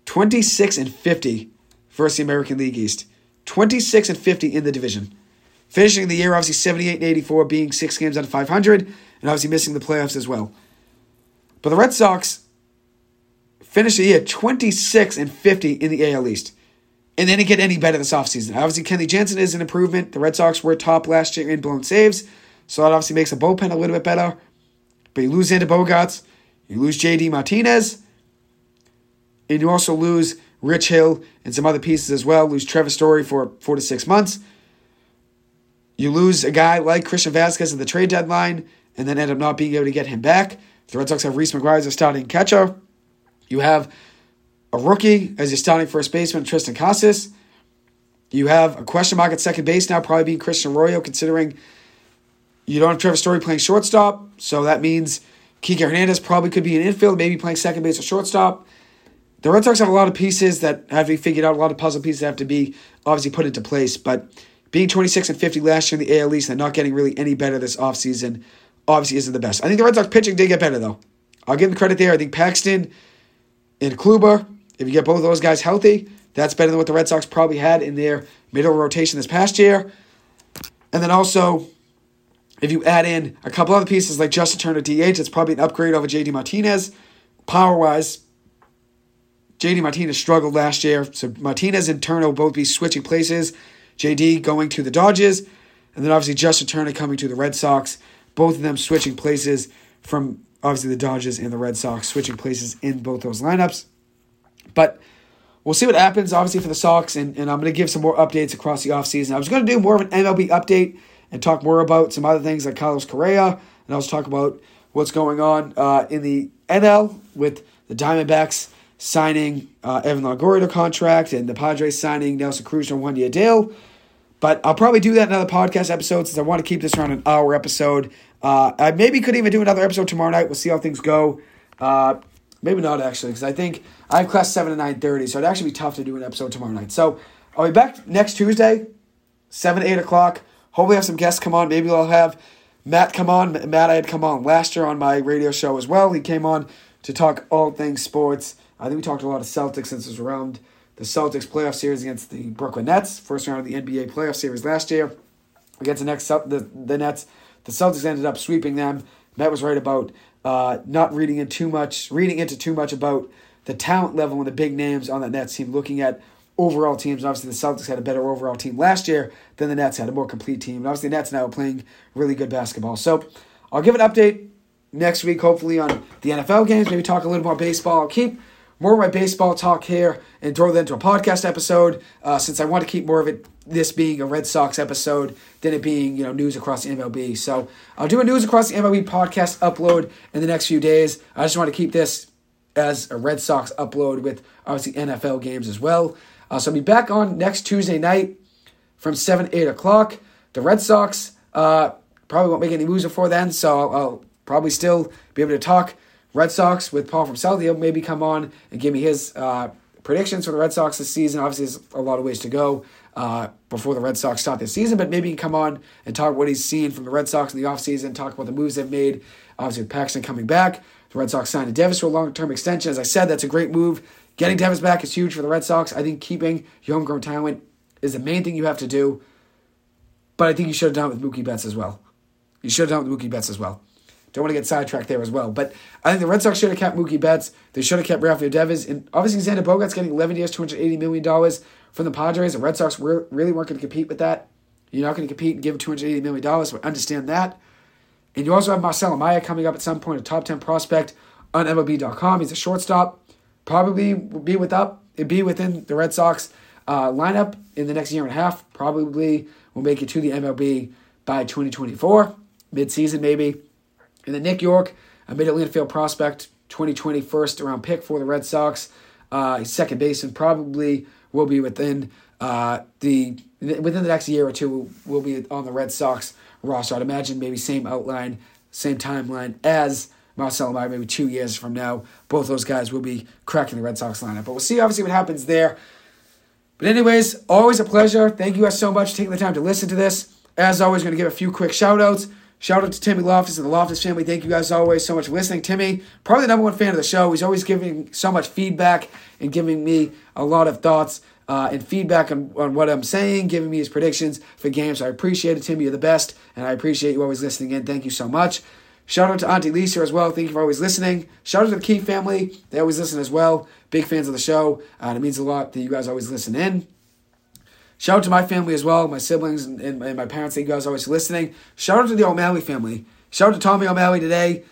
26-50 versus the American League East. 26-50 in the division. Finishing the year, obviously, 78-84, being 6 games out of 500, and obviously missing the playoffs as well. But the Red Sox finished the year 26-50 in the AL East. And they didn't get any better this offseason. Obviously, Kenley Jansen is an improvement. The Red Sox were top last year in blown saves, so that obviously makes the bullpen a little bit better. But you lose Xander Bogaerts, you lose J.D. Martinez, and you also lose Rich Hill and some other pieces as well. Lose Trevor Story for 4 to 6 months. You lose a guy like Christian Vasquez at the trade deadline and then end up not being able to get him back. The Red Sox have Reese McGuire as a starting catcher. You have a rookie as your starting first baseman, Tristan Casas. You have a question mark at second base now, probably being Christian Arroyo, considering you don't have Trevor Story playing shortstop. So that means Kike Hernandez probably could be an infield, maybe playing second base or shortstop. The Red Sox have a lot of pieces that have to be figured out, a lot of puzzle pieces that have to be obviously put into place. But being 26-50 last year in the AL East and not getting really any better this offseason obviously isn't the best. I think the Red Sox pitching did get better, though. I'll give them credit there. I think Paxton and Kluber, if you get both of those guys healthy, that's better than what the Red Sox probably had in their middle rotation this past year. And then also, if you add in a couple other pieces like Justin Turner DH, it's probably an upgrade over J.D. Martinez. Power-wise, J.D. Martinez struggled last year, so Martinez and Turner will both be switching places. J.D. going to the Dodgers, and then obviously Justin Turner coming to the Red Sox. Both of them switching places from obviously the Dodgers and the Red Sox, switching places in both those lineups. But we'll see what happens, obviously, for the Sox, and I'm going to give some more updates across the offseason. I was going to do more of an MLB update and talk more about some other things like Carlos Correa, and I was talking about what's going on in the NL with the Diamondbacks signing Evan Longoria to contract and the Padres signing Nelson Cruz to a one-year deal. But I'll probably do that in another podcast episode since I want to keep this around an hour episode. I maybe could even do another episode tomorrow night. We'll see how things go. Maybe not, actually, because I think I have class 7 to 9:30, so it'd actually be tough to do an episode tomorrow night. So I'll be back next Tuesday, 7 to 8 o'clock. Hopefully I have some guests come on. Maybe I'll have Matt come on. Matt, I had come on last year on my radio show as well. He came on to talk all things sports. I think we talked a lot of Celtics since it's around the Celtics playoff series against the Brooklyn Nets. First round of the NBA playoff series last year against the Nets. The Celtics ended up sweeping them. Matt was right about not reading into too much about the talent level and the big names on that Nets team. Looking at overall teams, and obviously the Celtics had a better overall team last year than the Nets had, a more complete team. And obviously the Nets now are playing really good basketball. So I'll give an update next week, hopefully, on the NFL games. Maybe talk a little more baseball. I'll keep more of my baseball talk here and throw that into a podcast episode, since I want to keep more of it, this being a Red Sox episode, than it being, news across the MLB. So I'll do a news across the MLB podcast upload in the next few days. I just want to keep this as a Red Sox upload with, obviously, NFL games as well. So I'll be back on next Tuesday night from 7 to 8 o'clock. The Red Sox probably won't make any moves before then, so I'll probably still be able to talk Red Sox with Paul from South. He'll maybe come on and give me his predictions for the Red Sox this season. Obviously, there's a lot of ways to go before the Red Sox start this season, but maybe he can come on and talk what he's seen from the Red Sox in the offseason, talk about the moves they've made, obviously with Paxton coming back. The Red Sox signed a Devers to a long-term extension. As I said, that's a great move. Getting Devers back is huge for the Red Sox. I think keeping your homegrown talent is the main thing you have to do, but I think you should have done it with Mookie Betts as well. Don't want to get sidetracked there as well. But I think the Red Sox should have kept Mookie Betts. They should have kept Rafael Devers. And obviously Xander Bogaerts getting 11 years, $280 million from the Padres. The Red Sox really weren't going to compete with that. You're not going to compete and give $280 million, but understand that. And you also have Marcell Amaya coming up at some point, a top 10 prospect on MLB.com. He's a shortstop. Probably be within the Red Sox lineup in the next year and a half. Probably will make it to the MLB by 2024, mid-season maybe. And then Nick York, a mid-Atlantic field prospect, 2020 first-round pick for the Red Sox. Second baseman probably will be within the next year or two will be on the Red Sox roster. I'd imagine maybe same outline, same timeline as Marcell Amaya, maybe 2 years from now. Both those guys will be cracking the Red Sox lineup. But we'll see, obviously, what happens there. But anyways, always a pleasure. Thank you guys so much for taking the time to listen to this. As always, going to give a few quick shout-outs. Shout out to Timmy Loftus and the Loftus family. Thank you guys always so much for listening. Timmy, probably the number one fan of the show. He's always giving so much feedback and giving me a lot of thoughts and feedback on what I'm saying, giving me his predictions for games. I appreciate it, Timmy. You're the best, and I appreciate you always listening in. Thank you so much. Shout out to Auntie Lisa as well. Thank you for always listening. Shout out to the Key family. They always listen as well. Big fans of the show. It means a lot that you guys always listen in. Shout out to my family as well, my siblings and my parents. Thank you guys always for listening. Shout out to the O'Malley family. Shout out to Tommy O'Malley today.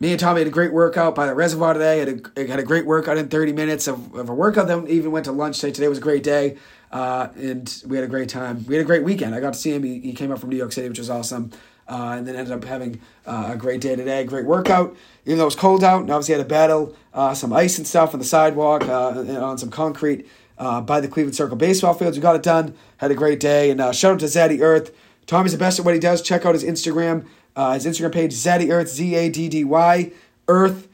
Me and Tommy had a great workout by the reservoir today. Had a great workout in 30 minutes of a workout. Then even went to lunch today. Today was a great day, and we had a great time. We had a great weekend. I got to see him. He came up from New York City, which was awesome, and then ended up having a great day today. Great workout, even though it was cold out. And obviously had to battle some ice and stuff on the sidewalk and on some concrete. By the Cleveland Circle baseball fields. We got it done. Had a great day. And shout out to Zaddy Earth. Tommy's the best at what he does. Check out his Instagram page, Zaddy Earth, Z-A-D-D-Y, Earth,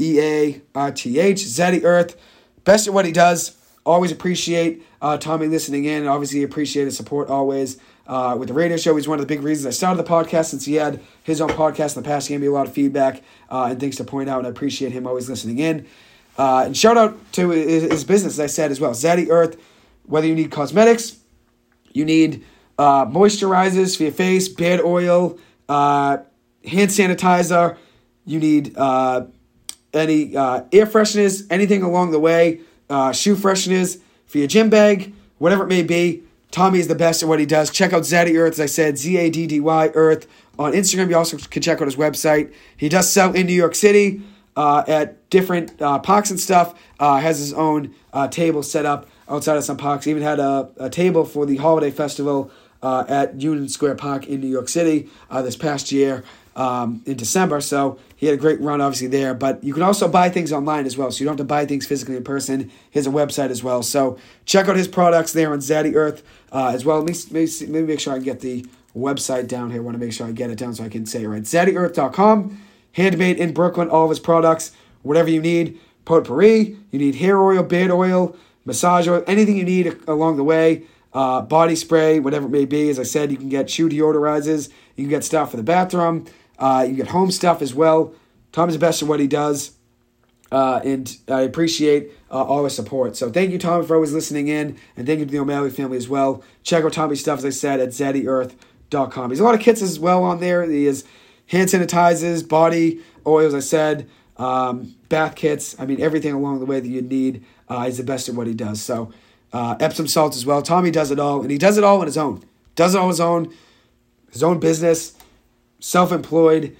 E-A-R-T-H, Zaddy Earth. Best at what he does. Always appreciate Tommy listening in. And obviously appreciate his support always with the radio show. He's one of the big reasons I started the podcast, since he had his own podcast in the past. He gave me a lot of feedback and things to point out. And I appreciate him always listening in. And shout out to his business, as I said as well, Zaddy Earth. Whether you need cosmetics, you need moisturizers for your face, beard oil, hand sanitizer, you need any air fresheners, anything along the way, shoe fresheners for your gym bag, whatever it may be. Tommy is the best at what he does. Check out Zaddy Earth, as I said, Z-A-D-D-Y Earth on Instagram. You also can check out his website. He does sell in New York City. At different parks and stuff, has his own table set up outside of some parks. He even had a table for the holiday festival at Union Square Park in New York City this past year in December. So he had a great run, obviously, there. But you can also buy things online as well, so you don't have to buy things physically in person. He has a website as well. So check out his products there on Zaddy Earth as well. Let me make sure I can get the website down here. I want to make sure I get it down so I can say it right. ZaddyEarth.com. handmade in Brooklyn, all of his products, whatever you need, potpourri, you need hair oil, beard oil, massage oil, anything you need along the way, body spray, whatever it may be. As I said, you can get shoe deodorizers, you can get stuff for the bathroom, you can get home stuff as well. Tom's the best at what he does, and I appreciate all his support. So thank you, Tom, for always listening in, and thank you to the O'Malley family as well. Check out Tommy's stuff, as I said, at ZeddyEarth.com. There's a lot of kits as well on there. He has hand sanitizers, body oils, I said, bath kits. I mean, everything along the way that you need. He's the best at what he does. So Epsom salts as well. Tommy does it all, and he does it all on his own. Does it all on his own business, self-employed,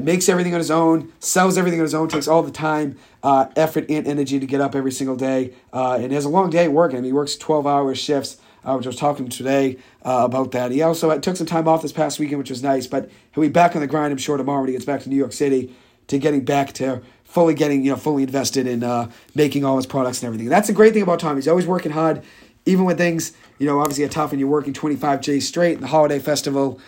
makes everything on his own, sells everything on his own, takes all the time, effort, and energy to get up every single day. And has a long day working. I mean, he works 12-hour shifts, which I was talking to today about that. He also took some time off this past weekend, which was nice, but he'll be back on the grind, I'm sure, tomorrow when he gets back to New York City, to getting back to fully invested in making all his products and everything. That's the great thing about Tom. He's always working hard, even when things, obviously are tough and you're working 25 days straight in the holiday festival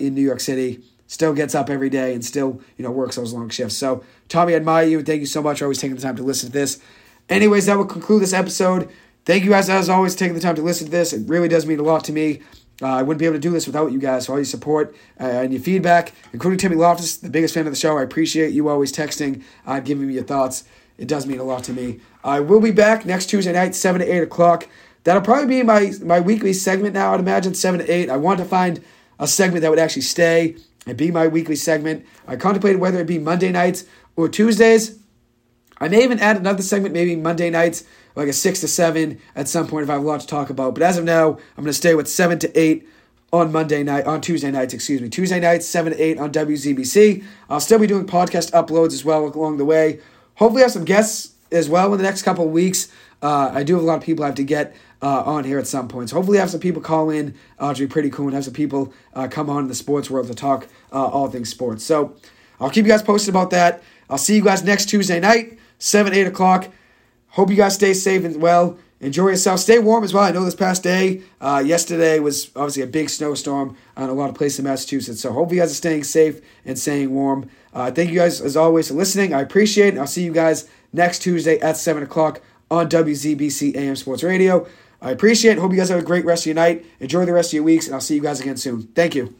in New York City. Still gets up every day and still, works those long shifts. So, Tommy, I admire you. Thank you so much for always taking the time to listen to this. Anyways, that will conclude this episode. Thank you guys, as always, for taking the time to listen to this. It really does mean a lot to me. I wouldn't be able to do this without you guys, so all your support and your feedback, including Timmy Loftus, the biggest fan of the show. I appreciate you always texting, giving me your thoughts. It does mean a lot to me. I will be back next Tuesday night, 7 to 8 o'clock. That'll probably be my weekly segment now, I'd imagine, 7 to 8. I want to find a segment that would actually stay and be my weekly segment. I contemplated whether it be Monday nights or Tuesdays. I may even add another segment, maybe Monday nights, like a 6 to 7 at some point if I have a lot to talk about. But as of now, I'm going to stay with 7 to 8 on Tuesday nights, Tuesday nights, 7 to 8 on WZBC. I'll still be doing podcast uploads as well along the way. Hopefully I have some guests as well in the next couple of weeks. I do have a lot of people I have to get on here at some point. So hopefully I have some people call in, which would be pretty cool, and have some people come on in the sports world to talk all things sports. So I'll keep you guys posted about that. I'll see you guys next Tuesday night, 7, 8 o'clock. Hope you guys stay safe and well. Enjoy yourself. Stay warm as well. I know this past day, yesterday was obviously a big snowstorm on a lot of places in Massachusetts. So hope you guys are staying safe and staying warm. Thank you guys, as always, for listening. I appreciate it. I'll see you guys next Tuesday at 7 o'clock on WZBC AM Sports Radio. I appreciate it. Hope you guys have a great rest of your night. Enjoy the rest of your weeks, and I'll see you guys again soon. Thank you.